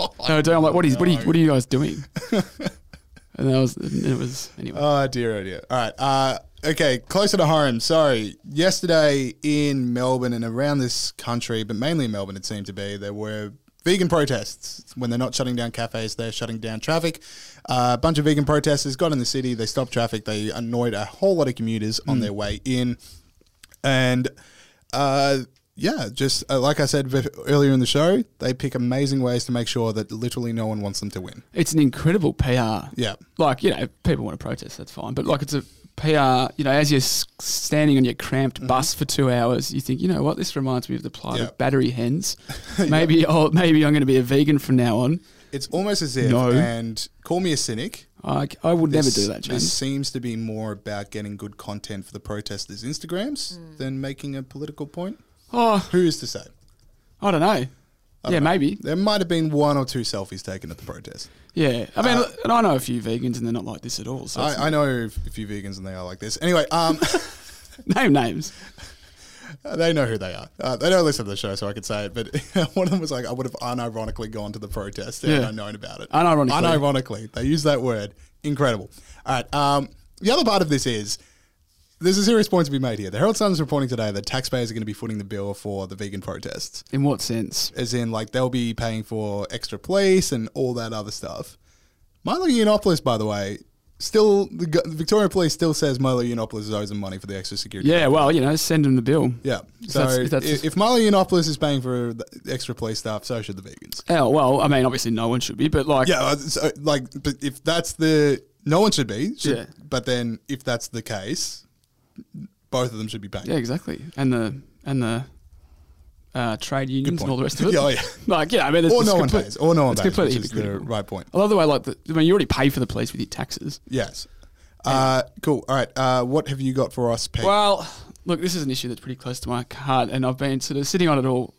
oh, no, I'm like, what is? What are you? What are you guys doing? and that was. And it was anyway. Oh dear, oh dear. All right. Uh, Okay, closer to home. Sorry. Yesterday in Melbourne and around this country, but mainly in Melbourne, it seemed to be, there were vegan protests. When they're not shutting down cafes, they're shutting down traffic. Uh, a bunch of vegan protesters got in the city. They stopped traffic. They annoyed a whole lot of commuters mm. on their way in. And uh, yeah, just uh, like I said earlier in the show, they pick amazing ways to make sure that literally no one wants them to win. It's an incredible P R. Yeah. Like, you know, people want to protest, that's fine. But like it's a P R, you know, as you're standing on your cramped mm-hmm. bus for two hours, you think, you know what, this reminds me of the plight yep. of battery hens. Maybe yep. I'll, maybe I'm going to be a vegan from now on. It's almost as if, no. and call me a cynic. I, I would this, never do that, James. This seems to be more about getting good content for the protesters' Instagrams mm. than making a political point. Oh, who is to say? I don't know. I yeah, know. maybe. There might have been one or two selfies taken at the protest. Yeah. I mean, uh, and I know a few vegans and they're not like this at all. So I, I know a few vegans and they are like this. Anyway. Um, Name names. Uh, they know who they are. Uh, they don't listen to the show, so I could say it, but one of them was like, I would have unironically gone to the protest and yeah. unknown about it. Unironically. Unironically. They use that word. Incredible. All right. Um, the other part of this is, there's a serious point to be made here. The Herald Sun is reporting today that taxpayers are going to be footing the bill for the vegan protests. In what sense? As in, like, they'll be paying for extra police and all that other stuff. Milo Yiannopoulos, by the way, still, the Victoria Police still says Milo Yiannopoulos owes them money for the extra security. Yeah, well, you know, send them the bill. Yeah. So if, that's, if, that's if, if Milo Yiannopoulos is paying for the extra police staff, so should the vegans. Oh, well, I mean, obviously no one should be, but like... Yeah, so, like, but if that's the... No one should be. Should, yeah. But then if that's the case, both of them should be banned. Yeah, exactly. And the and the uh, trade unions and all the rest of it. Oh, yeah. Like, yeah, I mean, it's or, no complete, one pays, or no one it's pays. It's completely hypocritical. Right point. I love the way, like, the, I mean, you already pay for the police with your taxes. Yes. Uh, cool. All right. Uh, what have you got for us, Pete? Well, look, this is an issue that's pretty close to my heart, and I've been sort of sitting on it all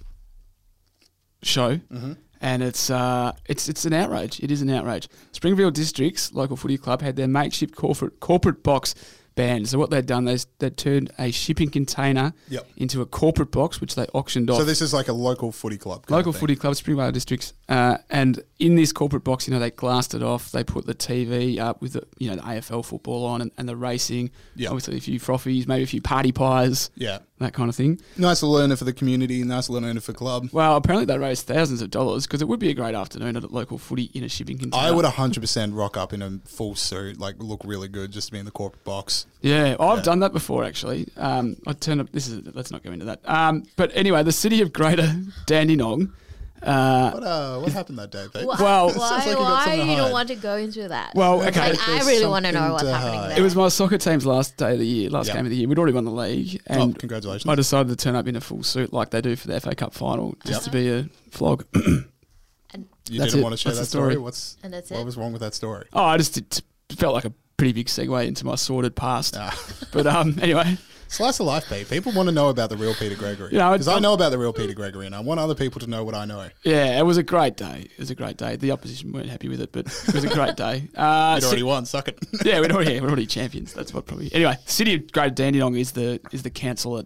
show, mm-hmm. and it's uh, it's it's an outrage. It is an outrage. Springfield District's local footy club had their makeshift corporate corporate box banned. So what they'd done, they they turned a shipping container yep. into a corporate box, which they auctioned off. So this is like a local footy club. Local footy club, Springfield District's, uh, and in this corporate box, you know, they glassed it off. They put the T V up with the you know the A F L football on and, and the racing. Yep. Obviously a few frothies, maybe a few party pies. Yeah. That kind of thing. Nice little earner for the community, nice little earner for club. Well, apparently they raised thousands of dollars because it would be a great afternoon at a local footy in a shipping container. I would one hundred percent rock up in a full suit, like look really good just to be in the corporate box. Yeah, yeah. I've done that before actually. Um, I turned up, this is, let's not go into that. Um, but anyway, the city of Greater Dandenong. Uh, what uh, what happened that day, Pete? Well, why, like why you don't want to go into that? Well, okay. Like, I really want to know what's happening there. It was my soccer team's last day of the year, last yep. game of the year. We'd already won the league. And oh, congratulations. I decided to turn up in a full suit like they do for the F A Cup final just uh-huh. to be a flog. And you didn't it. want to share that's that story? story? What's, and that's what it. was wrong with that story? Oh, I just it felt like a pretty big segue into my sordid past. Nah. But um, anyway... Slice of life, Pete. People want to know about the real Peter Gregory. Because you know, I know about the real Peter Gregory and I want other people to know what I know. Yeah, it was a great day. It was a great day. The opposition weren't happy with it, but it was a great day. Uh, we'd already si- won, suck it. Yeah, we'd already, we're already champions. That's what probably... Anyway, City of Greater Dandenong is the is the council at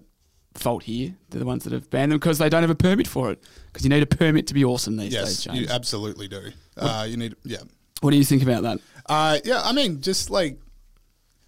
fault here. They're the ones that have banned them because they don't have a permit for it. Because you need a permit to be awesome these yes, days, James. Yes, you absolutely do. Uh, you need... Yeah. What do you think about that? Uh, yeah, I mean, just like...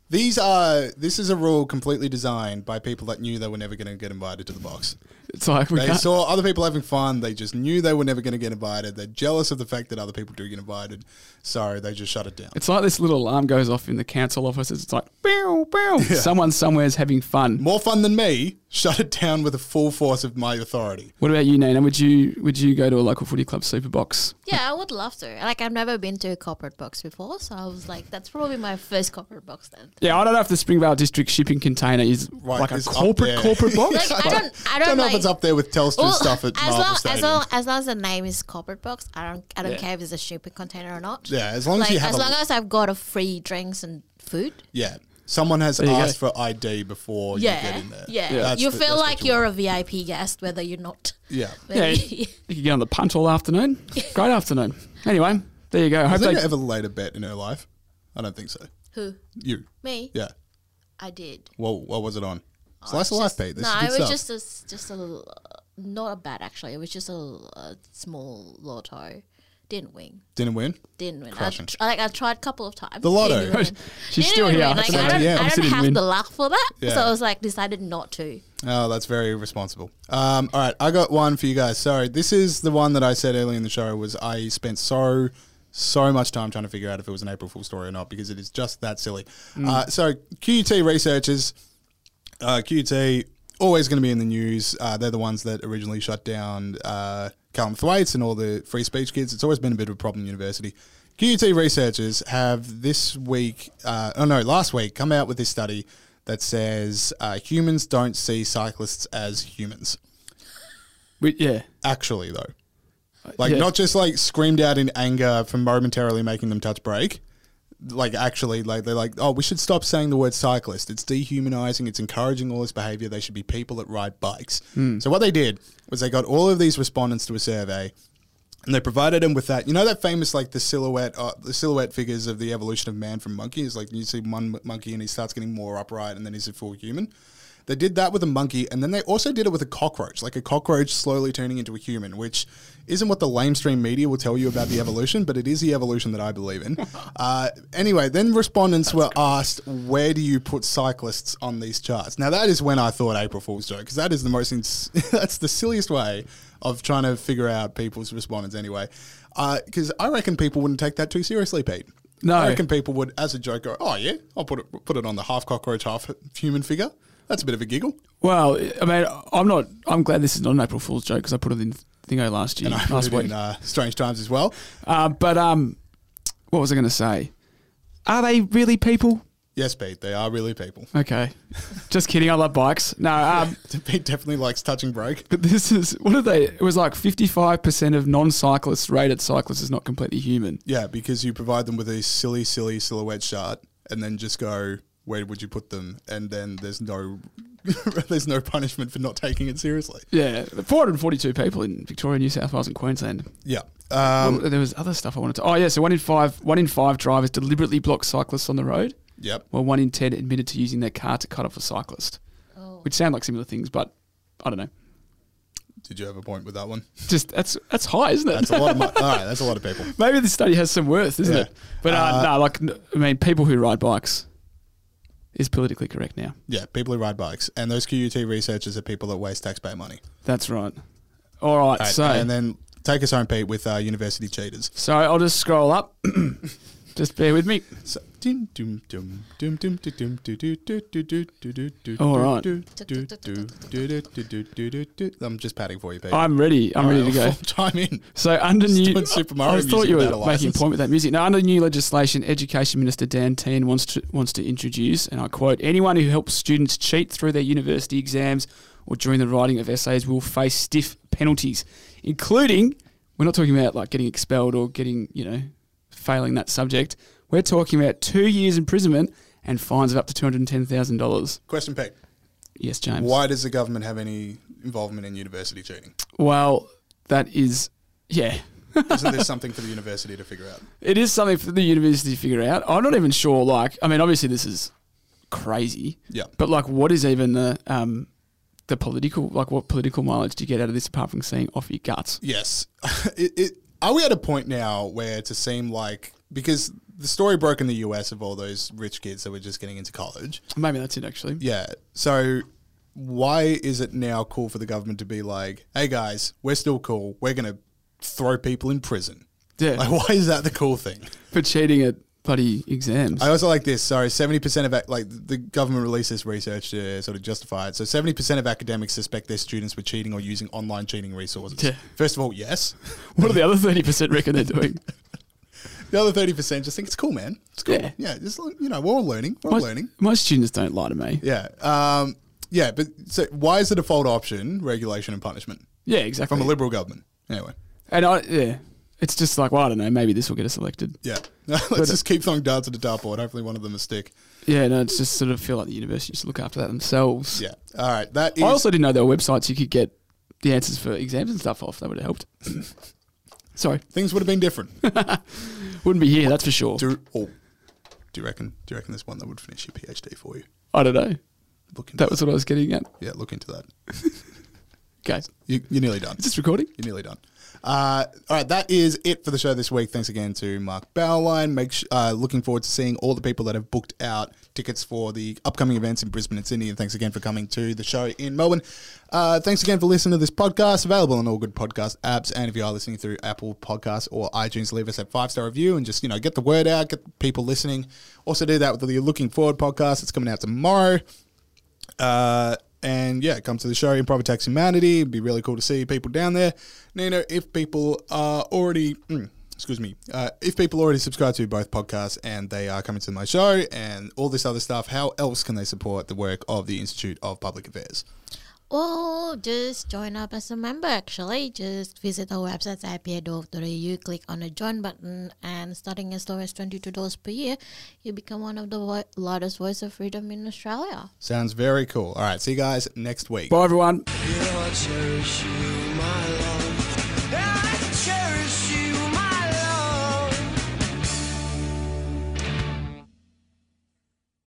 These are. This is a rule completely designed by people that knew they were never going to get invited to the box. It's like we they can't. saw other people having fun. They just knew they were never going to get invited. They're jealous of the fact that other people do get invited, so they just shut it down. It's like this little alarm goes off in the council offices. It's like, bow, bow. Yeah. Someone somewhere is having fun. More fun than me. Shut it down with the full force of my authority. What about you, Nina? Would you would you go to a local footy club super box? Yeah, I would love to. Like, I've never been to a corporate box before, so I was like, that's probably my first corporate box then. Yeah, I don't know if the Springvale District shipping container is right, like a corporate corporate box. Like, I don't, I don't, don't know like, if it's up there with Telstra well, stuff at Marvel long, Stadium. As long, as long as the name is corporate box, I don't I don't yeah. care if it's a shipping container or not. Yeah, as long like, as you have as long l- as I've got a free drinks and food. Yeah. Someone has asked go. for I D before yeah. you get in there. Yeah, yeah. You the, feel like you're want. a V I P guest, whether you're not. Yeah. yeah. You can get on the punt all afternoon. Great afternoon. Anyway, there you go. I hope they ever laid a bet in her life. I don't think so. Who? You. Me? Yeah. I did. Well, what was it on? Oh, Slice of Life, Pete. This no, it was stuff. just a, just a little, uh, not a bet actually. It was just a, a small lotto. Didn't win. Didn't win? Didn't win. I, tr- like, I tried a couple of times. The lotto. She's still here. Like, so I don't, yeah, I don't have win. the luck for that. Yeah. So I was like, decided not to. Oh, that's very responsible. Um, all right. I got one for you guys. Sorry. This is the one that I said earlier in the show was I spent so, so much time trying to figure out if it was an April Fool's story or not because it is just that silly. Mm. Uh, so Q U T researchers, uh, Q U T always going to be in the news. Uh, they're the ones that originally shut down uh Callum Thwaites and all the free speech kids. It's always been a bit of a problem in university. Q U T researchers have this week, uh, oh no, last week, come out with this study that says uh, humans don't see cyclists as humans. We, yeah. Actually, though. Like, yeah. not just, like, screamed out in anger for momentarily making them touch brake. Like, actually, like they're like, oh, we should stop saying the word cyclist. It's dehumanizing. It's encouraging all this behavior. They should be people that ride bikes. Mm. So what they did was they got all of these respondents to a survey and they provided them with that. You know that famous, like, the silhouette uh, the silhouette figures of the evolution of man from monkeys? Like, you see one monkey and he starts getting more upright and then he's a full human. They did that with a monkey and then they also did it with a cockroach, like a cockroach slowly turning into a human, which isn't what the lamestream media will tell you about the evolution, but it is the evolution that I believe in. Uh, anyway, then respondents That's were cool. asked, where do you put cyclists on these charts? Now, that is when I thought April Fool's joke, because that is the most, ins- that's the silliest way of trying to figure out people's respondents anyway. Because uh, I reckon people wouldn't take that too seriously, Pete. No. I reckon people would, as a joke, go, oh, yeah, I'll put it, put it on the half cockroach, half human figure. That's a bit of a giggle. Well, I mean, I'm not, I'm glad this is not an April Fool's joke, because I put it in... Th- Thingo last year, and I last week. In, uh, strange times as well. Uh, but um, what was I going to say? Are they really people? Yes, Pete, they are really people. Okay. Just kidding, I love bikes. No, um, Pete definitely likes touch and brake. But this is, what are they? It was like fifty-five percent of non-cyclists rated cyclists as not completely human. Yeah, because you provide them with a silly, silly silhouette chart and then just go, where would you put them? And then there's no... there's no punishment for not taking it seriously. Yeah, four hundred forty-two people in Victoria, New South Wales and Queensland. Yeah. Um, well, there was other stuff I wanted to... Oh, yeah, so one in five one in five drivers deliberately block cyclists on the road. Yep. Well, one in ten admitted to using their car to cut off a cyclist, oh. which sound like similar things, but I don't know. Did you have a point with that one? Just that's that's high, isn't it? That's a lot of my, all right, that's a lot of people. Maybe this study has some worth, isn't yeah. it? But uh, uh, no, like, I mean, people who ride bikes... is politically correct now. Yeah, people who ride bikes. And those Q U T researchers are people that waste taxpayer money. That's right. All right, All right so... And then take us home, Pete, with uh, university cheaters. So I'll just scroll up. Just bear with me. So, doom, doom, doom, doom, doom, doom, doom, doom, doom, All right. I'm just padding for you, Pete. I'm ready. I'm All ready right, to go. Time in. So under new... Super Mario I thought you were making license. a point with that music. Now, under new legislation, Education Minister Dante wants to, wants to introduce, and I quote, anyone who helps students cheat through their university exams or during the writing of essays will face stiff penalties, including... We're not talking about like getting expelled or getting, you know... failing that subject. We're talking about two years imprisonment and fines of up to two hundred ten thousand dollars. Question, Peg. Yes, James. Why does the government have any involvement in university cheating? Well, that is, yeah. Isn't there something for the university to figure out? It is something for the university to figure out. I'm not even sure, like, I mean, obviously this is crazy. Yeah. But, like, what is even the... Um, the political, like, what political mileage do you get out of this apart from seeing off your guts? Yes. it... it Are we at a point now where to seem like... Because the story broke in the U S of all those rich kids that were just getting into college. Maybe that's it, actually. Yeah. So why is it now cool for the government to be like, hey, guys, we're still cool. We're going to throw people in prison. Yeah. Like, why is that the cool thing? For cheating at bloody exams. I also like this. So seventy percent of... Like, the government released this research to sort of justify it. So seventy percent of academics suspect their students were cheating or using online cheating resources. Yeah. First of all, yes. What do the other thirty percent reckon they're doing? The other thirty percent just think it's cool, man. It's cool. Yeah. Yeah, just, you know, we're all learning. We're all learning. Most students don't lie to me. Yeah. Um, yeah, but so why is the default option regulation and punishment? Yeah, exactly. From a Liberal government. Anyway. And I... Yeah. It's just like, well, I don't know, maybe this will get us elected. Yeah. Let's but just keep throwing darts at the dartboard. Hopefully one of them will stick. Yeah, no, it's just sort of feel like the university just look after that themselves. Yeah. All right. That is I also didn't know there were websites you could get the answers for exams and stuff off. That would have helped. Sorry. Things would have been different. Wouldn't be here, what, that's for sure. Do, oh, do you reckon Do you reckon there's one that would finish your PhD for you? I don't know. Look into that. That was what I was getting at. Yeah, look into that. Okay. You, you're nearly done. Is this recording? You're nearly done. Uh, all right, that is it for the show this week. Thanks again to Mark Bauerlein. Make sh- uh, looking forward to seeing all the people that have booked out tickets for the upcoming events in Brisbane and Sydney. And thanks again for coming to the show in Melbourne. Uh, thanks again for listening to this podcast. Available on all good podcast apps. And if you are listening through Apple Podcasts or iTunes, leave us a five star review and just you know get the word out, get people listening. Also do that with the Looking Forward podcast. It's coming out tomorrow. Uh. And yeah, come to the show, Improv Attacks Humanity. It'd be really cool to see people down there. Nina, if people are already, mm, excuse me, uh, if people already subscribe to both podcasts and they are coming to my show and all this other stuff, how else can they support the work of the Institute of Public Affairs? Well, just join up as a member, actually. Just visit our website at p a dot org dot a u, click on the join button, and starting as low as twenty-two dollars per year, you become one of the vo- loudest voice of freedom in Australia. Sounds very cool. All right, see you guys next week. Bye, everyone.